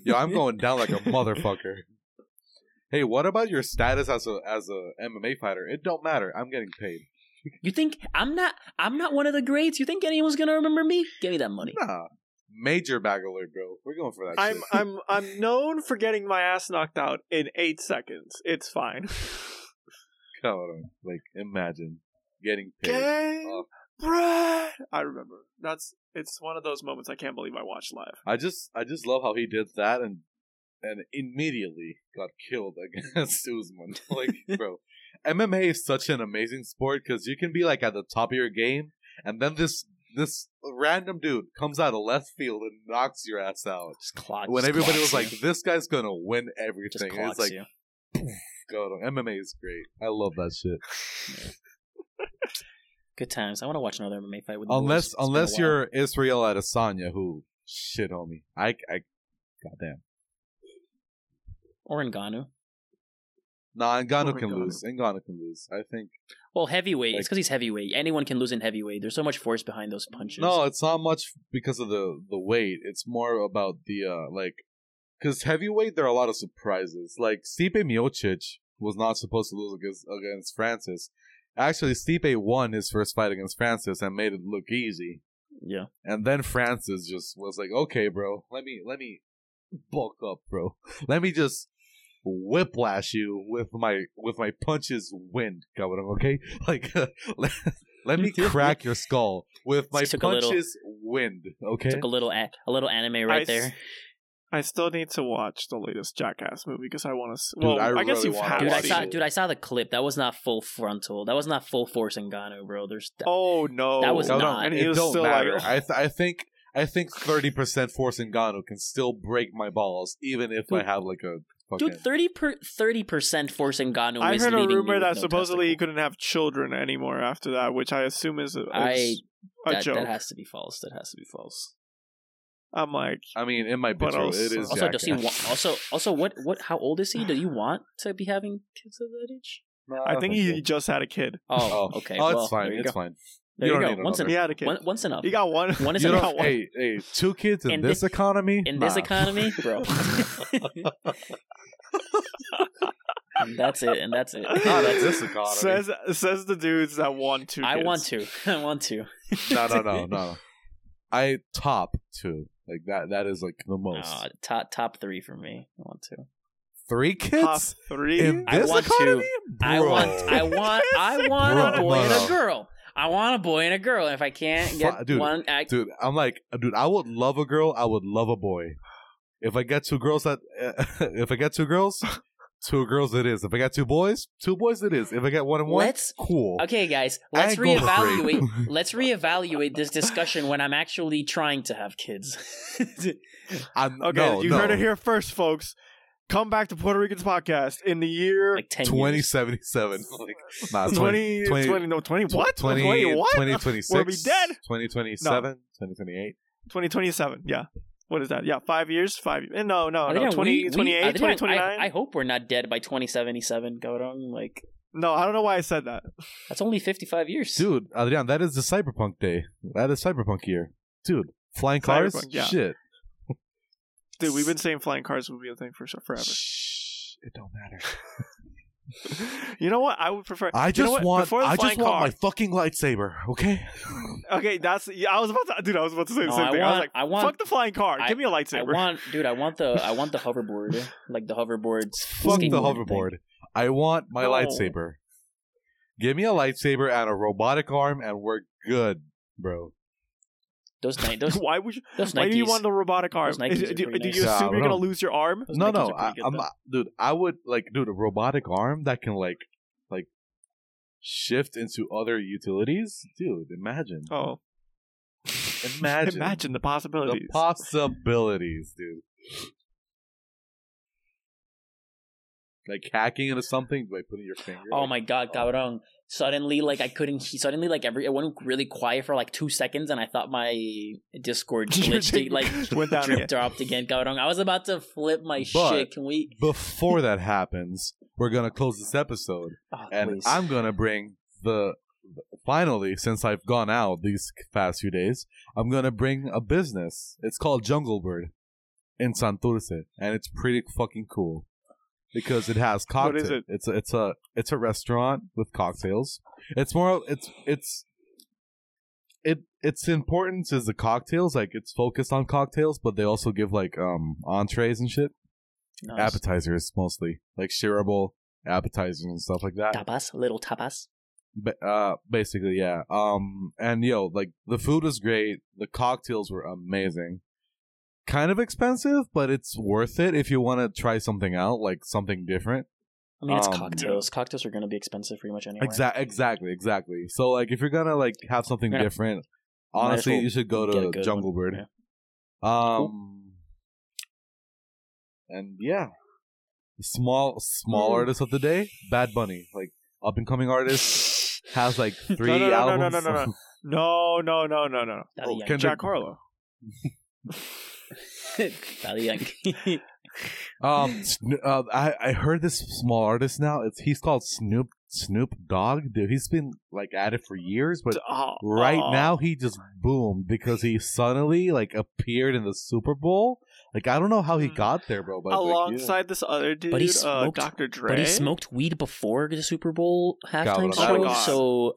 Yo, I'm going down like a motherfucker. Hey, what about your status as a as a M M A fighter? It don't matter. I'm getting paid. You think I'm not? I'm not one of the greats. You think anyone's gonna remember me? Give me that money. Nah. Major bag alert, bro. We're going for that. I'm shit. I'm I'm known for getting my ass knocked out in eight seconds. It's fine. Come on, like imagine getting paid. Game bread. I remember. That's it's one of those moments I can't believe I watched live. I just I just love how he did that and and immediately got killed against Usman. Like, bro, M M A is such an amazing sport because you can be like at the top of your game and then this. This random dude comes out of left field and knocks your ass out. Just clocks, when everybody was like, you. "This guy's gonna win everything," and it's like, "Go M M A is great. I love that shit." Yeah. Good times. I want to watch another M M A fight with. Unless, the unless you're Israel Adesanya, who shit on me. I, I, goddamn. Or Ngannou. Nah, Ngannou can Ngannou. lose. Ngannou can lose. I think. Well, heavyweight. Like, it's because he's heavyweight. Anyone can lose in heavyweight. There's so much force behind those punches. No, it's not much because of the, the weight. It's more about the, uh, like... Because heavyweight, there are a lot of surprises. Like, Stipe Miocic was not supposed to lose against, against Francis. Actually, Stipe won his first fight against Francis and made it look easy. Yeah. And then Francis just was like, okay, bro, let me, let me bulk up, bro. Let me just... whiplash you with my with my punches wind, cabrón, okay? Like, uh, let, let me crack your skull with my punches little, wind, okay? Took a little a, a little anime right I there. S- I still need to watch the latest Jackass movie because I want to... Well, I, I really guess you've had dude, I saw, dude, I saw the clip. That was not full frontal. That was not full force Ngannou, bro. There's that, oh, no. That was no, not. No, and it was don't still matter. Like, I, th- I think... I think thirty percent force Ngannou can still break my balls, even if dude, I have like a fucking... Dude, thirty percent force Ngannou I is leading I heard a rumor that no supposedly testicle. He couldn't have children anymore after that, which I assume is a, is I, that, a joke. That has to be false. That has to be false. I'm like... I mean, in my picture, also, it is... Also, does he wa- also, also what, what, how old is he? Do you want to be having kids at that age? No, I, I think he so. just had a kid. Oh, oh. okay. Oh, well, it's fine. It's go. fine. There you, you don't go. Once enough. He had a kid. One, once enough. You got one. One is you enough. One. Hey, hey, two kids in, in this, this economy? In nah. this economy? Bro. And that's it. And that's it. Not in this economy. Says, says the dudes that want two kids. I want to. I want to. No, no, no, no. I top two. Like, that. that is, like, the most. No, top, top three for me. I want to. Three kids? Top three? In this I want economy? Two. Bro. I want, I want, I want a boy and a girl. I want a boy and a girl. If I can't get dude, one... I... Dude, I'm like, dude, I would love a girl. I would love a boy. If I get two girls, that uh, if I get two girls, Two girls it is. If I got two boys, two boys it is. If I got one and one, let's, cool. Okay, guys, let's reevaluate. let's reevaluate this discussion when I'm actually trying to have kids. I'm, okay, no, you no. heard it here first, folks. Come back to Puerto Ricans podcast in the year like twenty seventy-seven. Like, nah, twenty, twenty, twenty, no, twenty, what? twenty, twenty, what? twenty twenty-six. We'll be dead. twenty twenty-seven, no. twenty twenty-eight. twenty twenty-seven, yeah. What is that? Yeah, five years? Five. No, no, no. twenty, we, twenty-eight, we, twenty twenty-nine. I, I hope we're not dead by twenty seventy-seven, Goudon. Like, no, I don't know why I said that. That's only fifty-five years. Dude, Adrian, that is the Cyberpunk day. That is Cyberpunk year. Dude, flying cars? Cyberpunk, yeah. Shit. Dude, we've been saying flying cars would be a thing for forever. Shh, it don't matter. You know what? I would prefer. I just you know want. I just want car, my fucking lightsaber. Okay. Okay, that's. Yeah, I was about to, dude. I was about to say the no, same I thing. Want, I was like, I want, fuck the flying car. I, Give me a lightsaber. I want, dude. I want the. I want the hoverboard. Like the hoverboards. Fuck the hoverboard. Thing. I want my no. lightsaber. Give me a lightsaber and a robotic arm, and we're good, bro. Those, ni- those why would you, those Why Nikes, do you want the robotic arm? Is, do, do nice. you assume yeah, you're gonna lose your arm? Those no, Nikes no, I, good, I'm not, dude. I would like, dude, a robotic arm that can like, like, shift into other utilities, dude. Imagine. Oh, imagine, imagine the possibilities. The possibilities, dude. Like hacking into something by putting your finger. Oh like, my god, Goudon. Suddenly, like, I couldn't... Suddenly, like, every... It went really quiet for, like, two seconds, and I thought my Discord glitched, like, went down again. dropped again. Goudon, I was about to flip my but shit. Can we... Before that happens, we're going to close this episode, oh, and please. I'm going to bring the... Finally, since I've gone out these past few days, I'm going to bring a business. It's called Jungle Bird in Santurce, and it's pretty fucking cool. Because it has cocktails. What is it? It's a, it's a it's a restaurant with cocktails. It's more it's it's it its importance is the cocktails. Like it's focused on cocktails, but they also give like um entrees and shit, nice. appetizers mostly, like shareable appetizers and stuff like that. Tapas, little tapas. But uh, basically, yeah. Um, and yo, like the food was great. The cocktails were amazing. Kind of expensive, but it's worth it if you want to try something out, like something different. I mean, it's um, cocktails. Cocktails are going to be expensive pretty much anyway. Exa- exactly, exactly. So, like, if you're going to, like, have something gonna, different, honestly, well you should go to Jungle one. Bird. Yeah. Um, cool. And, yeah. Small, small mm. artist of the day, Bad Bunny. Like, up-and-coming artist, has, like, three no, no, albums. No, no, no, no, no, no, no, no, no, no. Oh, Kendrick- Jack Harlow. um, uh, I I heard this small artist now. It's he's called Snoop Snoop Dogg. Dude, he's been like at it for years, but oh, right oh. now he just boomed because he suddenly like appeared in the Super Bowl. Like I don't know how he got there, bro. But alongside like, yeah. this other dude, but he smoked, uh, Doctor Dre. But he smoked weed before the Super Bowl halftime show. Oh so,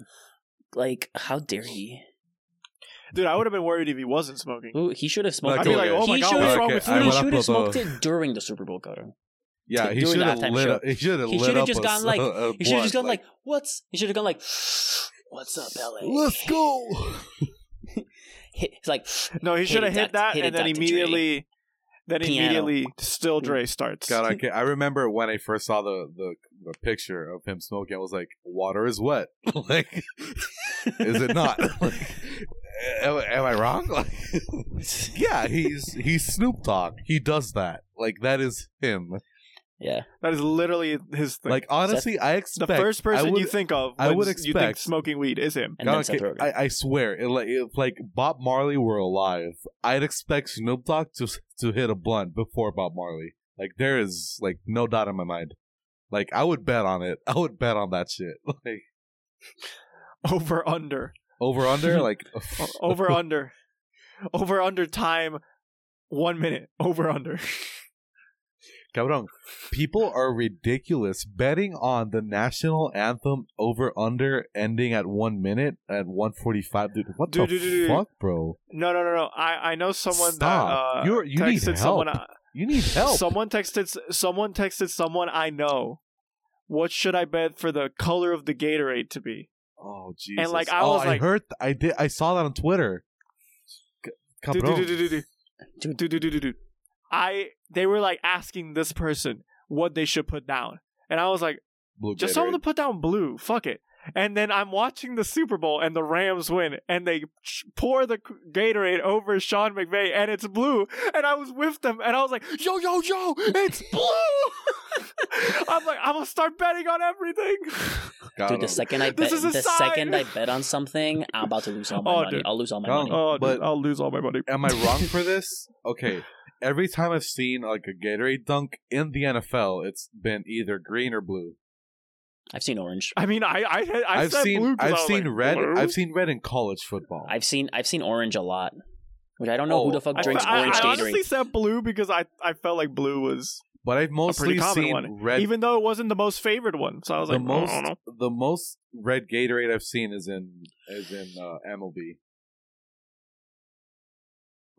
like, how dare he? Dude, I would have been worried if he wasn't smoking. Ooh, he should have smoked. I'd be like, oh my god, what's wrong with food? He should have smoked it during the Super Bowl, Goudon. Yeah, he should have lit up. He should have just gone like, he should have just gone like, what's? He should have gone like, what's up, L A? Let's go. He's like, no, he should have hit that, and then immediately, then immediately, still Dre starts. God, I can't, I remember when I first saw the the. a picture of him smoking, I was like, water is wet. Like, is it not? Like, am, am I wrong? Like, yeah, he's he's Snoop Dogg. He does that. Like, that is him. Yeah. That is literally his thing. Like, honestly, Seth, I expect... The first person would, you think of when I would expect, you think smoking weed is him. And God, okay, I, I swear, it, if, like, Bob Marley were alive, I'd expect Snoop Dogg to, to hit a blunt before Bob Marley. Like, there is, like, no doubt in my mind. Like, I would bet on it. I would bet on that shit. Like, over under. Over under? Like, over under. Over under time, one minute. Over under. Cabrón, people are ridiculous betting on the national anthem over under ending at one minute at one forty-five. Dude, what dude, the dude, fuck, dude. bro? No, no, no, no. I, I know someone Stop. that uh, You're, you texted need help. someone. Uh, You need help. Someone texted someone texted someone I know, what should I bet for the color of the Gatorade to be? Oh Jesus. And like I oh, was I like heard th- I did I saw that on Twitter. Dude, dude, dude, dude, dude. Dude, dude, dude, dude, dude. I they were like asking this person, what they should put down. And I was like, blue just tell them to put down blue. Fuck it. And then I'm watching the Super Bowl and the Rams win and they pour the Gatorade over Sean McVay and it's blue. And I was with them and I was like, yo, yo, yo, it's blue. I'm like, I'm going to start betting on everything. Got dude, the second I bet, the sign. second I bet on something, I'm about to lose all my oh, money. Dude. I'll lose all my oh, money. Oh, but dude, I'll lose all my money. Am I wrong for this? Okay. Every time I've seen like a Gatorade dunk in the N F L, it's been either green or blue. I've seen orange. I mean, I, I, I I've said seen, blue. I've seen like, red. Blue? I've seen red in college football. I've seen, I've seen orange a lot, which I don't know oh, who the fuck I, drinks I, orange I, I Gatorade. I honestly said blue because I, I felt like blue was. But I've mostly seen one. red, even though it wasn't the most favored one. So I was the like, most, I don't know. The most red Gatorade I've seen is in, is in uh, M L B.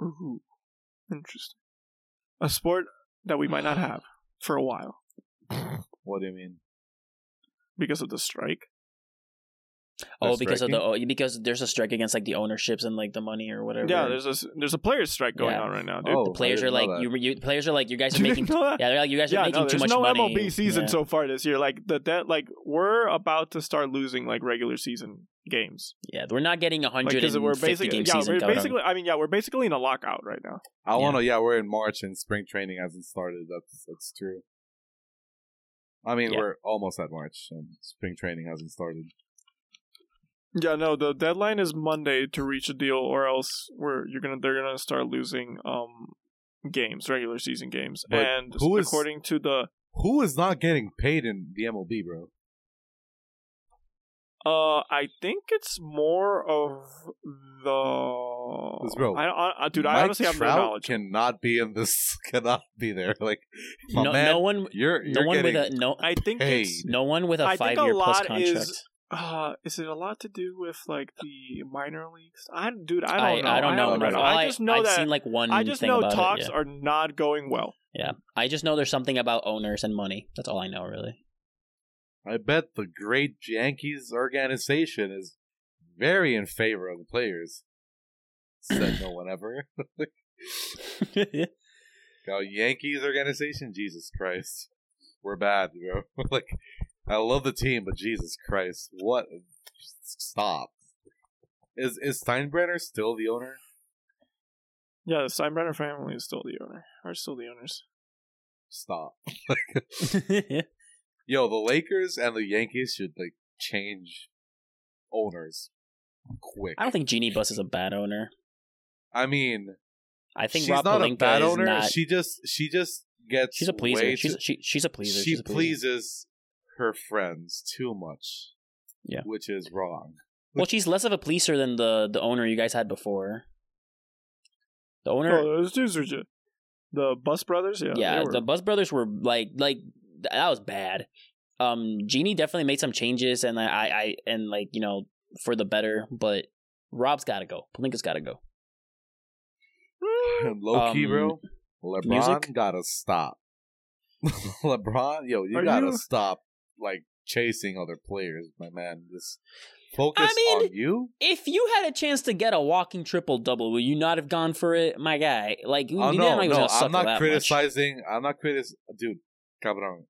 Ooh, interesting. A sport that we might not have for a while. What do you mean? Because of the strike? Oh, because of the oh, because there's a strike against like the ownerships and like the money or whatever. Yeah, there's a there's a players' strike going yeah. on right now, dude. Oh, the players are like you, you. Players are like you guys are making. Yeah, they're like you guys are yeah, making no, too much no money. There's no M L B season yeah. so far this year. Like the that like we're about to start losing like regular season games. Yeah, we're not getting a hundred and fifty game yeah, season. We're basically, I mean, yeah, we're basically in a lockout right now. I want to. Yeah. yeah, we're in March and spring training hasn't started. That's that's true. I mean, yeah. we're almost at March and spring training hasn't started. Yeah, no, the deadline is Monday to reach a deal, or else we're you're gonna they're gonna start losing um games, regular season games. But and who is, according to the who is not getting paid in the M L B, bro? Uh, I think it's more of the. Bro, I, I, I, dude, Mike I honestly have Trout no knowledge. Cannot be in this. Cannot be there. Like, my no, man, no one. You're, you're no one with a no. I think paid. It's no one with a five-year plus contract. Is, Uh, is it a lot to do with like the minor leagues? I dude, I don't I, know. I don't know. I, don't know. I just know I've that seen, like, one I just thing know about talks it, yeah. are not going well. Yeah, I just know there's something about owners and money. That's all I know, really. I bet the great Yankees organization is very in favor of the players. Said no one ever. Now, Yankees organization, Jesus Christ, we're bad, bro. Like. I love the team, but Jesus Christ, what? Stop. Is is Steinbrenner still the owner? Yeah, the Steinbrenner family is still the owner. Are still the owners. Stop. Yo, the Lakers and the Yankees should like change owners quick. I don't think Jeannie Buss is a bad owner. I mean, I think she's Rob not Pelinka a bad owner. Not... She just she just gets. She's a pleaser. Way she's, to... she, she's a pleaser. She she's a pleaser. pleases. her friends too much, yeah, which is wrong. Well, she's less of a pleaser than the the owner you guys had before. The owner, oh, those dudes are just, the Bus Brothers, yeah, yeah. Were... The Bus Brothers were like, like that was bad. Um, Jeannie definitely made some changes, and I, I, and like you know, for the better. But Rob's got to go. Palinka's got to go. Low key, um, bro. LeBron music? gotta stop. LeBron, yo, you are gotta you... stop. Like chasing other players, my man. Just focus I mean, on you. If you had a chance to get a walking triple double, would you not have gone for it, my guy? Like, oh, no, not no, I'm not criticizing. Much. I'm not criticizing, dude. Cabron,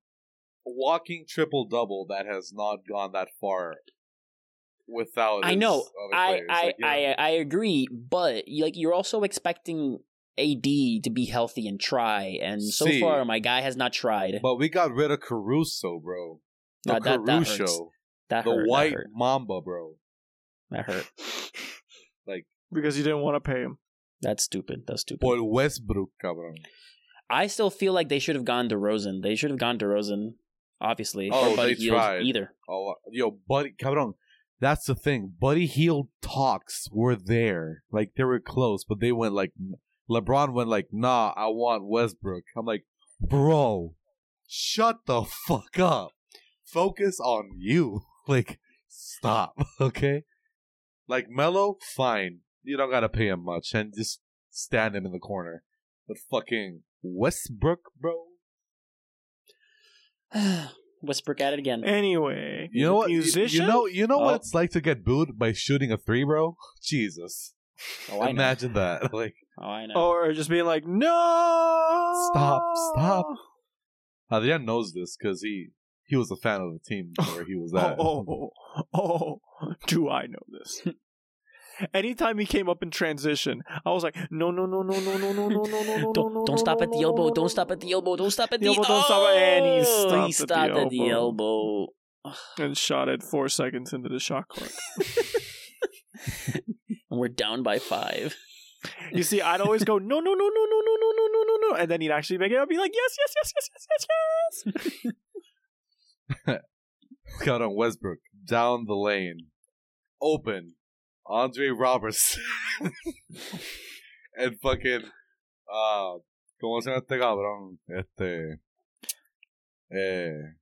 walking triple double that has not gone that far without. I know. I I, like, I, know. I I agree, but like you're also expecting A D to be healthy and try, and so See, far my guy has not tried. But we got rid of Caruso, bro. The that, that, that Caruso, that the hurt, white that hurt. Mamba, bro. That hurt. Like because you didn't want to pay him. That's stupid. That's stupid. Por Westbrook, cabrón. I still feel like they should have gone DeRozan. They should have gone DeRozan, obviously. Oh, or Buddy they Hield tried. Either. Oh, yo, Buddy, cabrón. That's the thing. Buddy Hield talks were there, like they were close, but they went like LeBron went like, nah, I want Westbrook. I'm like, bro, shut the fuck up. Focus on you. Like, stop, okay? Like, Melo, fine. You don't gotta pay him much and just stand him in the corner. But fucking Westbrook, bro. Westbrook at it again. Anyway, you know what? Musician? You know, you know oh. what it's like to get booed by shooting a three, bro? Jesus. Oh, Imagine know. that. Like, oh, I know. Or just being like, no! Stop, stop. Adrian knows this because he, he was a fan of the team where he was at. oh, oh, oh, oh, do I know this? Anytime he came up in transition, I was like, no, no, no, no, no, no, no, no, no, no, no, don't stop at the elbow, don't stop at the elbow, don't stop at the elbow, don't stop. And he stopped at the elbow and shot at four seconds into the shot clock. And we're down by five. You see, I'd always go, no, no, no, no, no, no, no, no, no, no, no, and then he'd actually make it. I'd be like, yes, yes, yes, yes, yes, yes, yes. Got on Westbrook down the lane, open. Andre Robertson and fucking uh, ¿cómo se llama este cabrón? Este eh,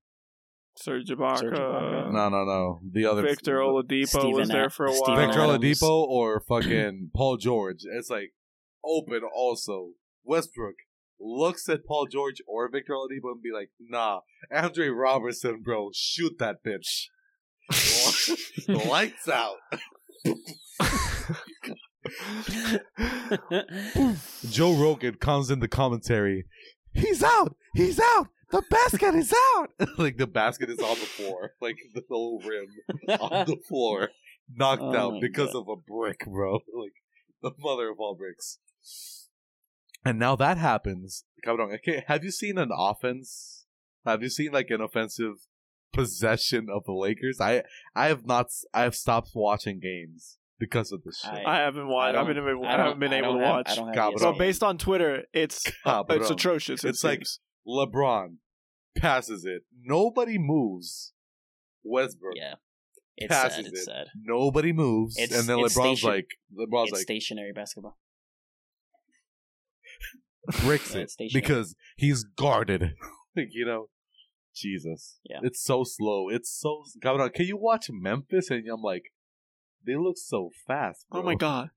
Serge Ibaka. No, no, no. The other Victor Oladipo Steven was there for a while. Steven Victor Adams. Oladipo or fucking Paul George. It's like open also. Westbrook looks at Paul George or Victor Oladipo and be like, nah, Andre Robertson, bro, shoot that bitch. The lights out. Joe Rogan comes in the commentary. He's out. He's out. The basket is out. Like the basket is on the floor. Like the whole rim on the floor, knocked oh out because God. Of a brick, bro. Like the mother of all bricks. And now that happens. Cabrón, okay, have you seen an offense? Have you seen like an offensive possession of the Lakers? I I have not. I have stopped watching games because of this shit. I, I haven't watched. I, I haven't been, I haven't been I able to watch. Have, have so based on Twitter, it's uh, it's atrocious. It it's seems. Like LeBron passes it. Nobody moves. Westbrook. Yeah. It's passes sad. It's it. Sad. Nobody moves, it's, and then LeBron's station- like LeBron's it's like stationary basketball. Bricks yeah, it because he's guarded. Like, you know. Jesus. Yeah. It's so slow. It's so... Cabrón, can you watch Memphis? And I'm like, they look so fast, bro. Oh, my God.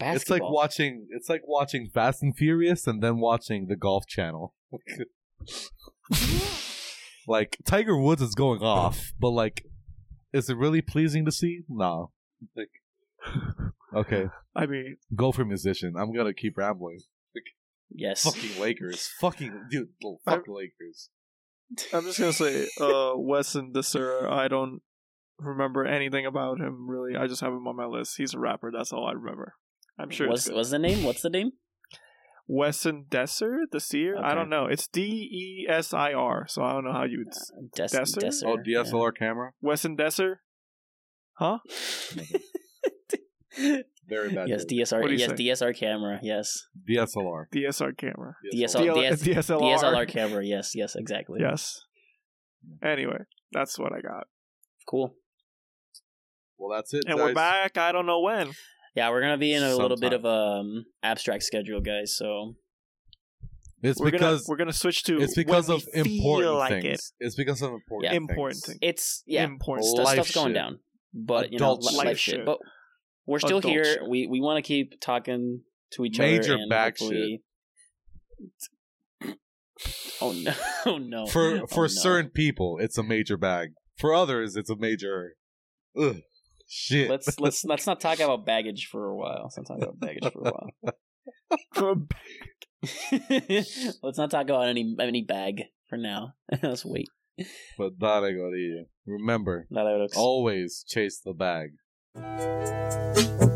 Basketball. It's like watching It's like watching Fast and Furious and then watching the Golf Channel. Like, Tiger Woods is going off, but, like, is it really pleasing to see? No. Like, okay. I mean... Go for musician. I'm going to keep rambling. Like, yes. Fucking Lakers. Fucking... Dude, fuck I, Lakers. I'm just gonna say, uh, Weston Desir. I don't remember anything about him really. I just have him on my list. He's a rapper. That's all I remember. I'm sure. What's, what's the name? What's the name? Weston Desir, the seer. Okay. I don't know. It's D E S I R. So I don't know how you would Des- Desir? Desir. Oh, D S L R yeah. camera. Weston Desir. Huh? Very bad. Yes, D S R. Yes, say? D S R camera. Yes. D S L R. D S R camera. D S L R. D S L R. D S L R camera. Yes. Yes. Exactly. Yes. Anyway, that's what I got. Cool. Well, that's it. And guys. We're back. I don't know when. Yeah, we're gonna be in a Sometime. little bit of a um, abstract schedule, guys. So it's we're because gonna, we're gonna switch to. It's because of important like things. It. It's because of important. Yeah. Things. Important things. It's yeah. Important stuff. Life stuff's shit. Going down, but Adult you know, life, life shit. shit. But. We're still Adult here. Shit. We we want to keep talking to each Major other. Major back hopefully... shit. Oh no! Oh no! For for oh, no. certain people, it's a major bag. For others, it's a major ugh, shit. Let's let's let's not talk about baggage for a while. Let's not talk about baggage for a while. For bag. Let's not talk about any any bag for now. Let's wait. But dale, Godilla. Remember, always chase the bag. Thank you.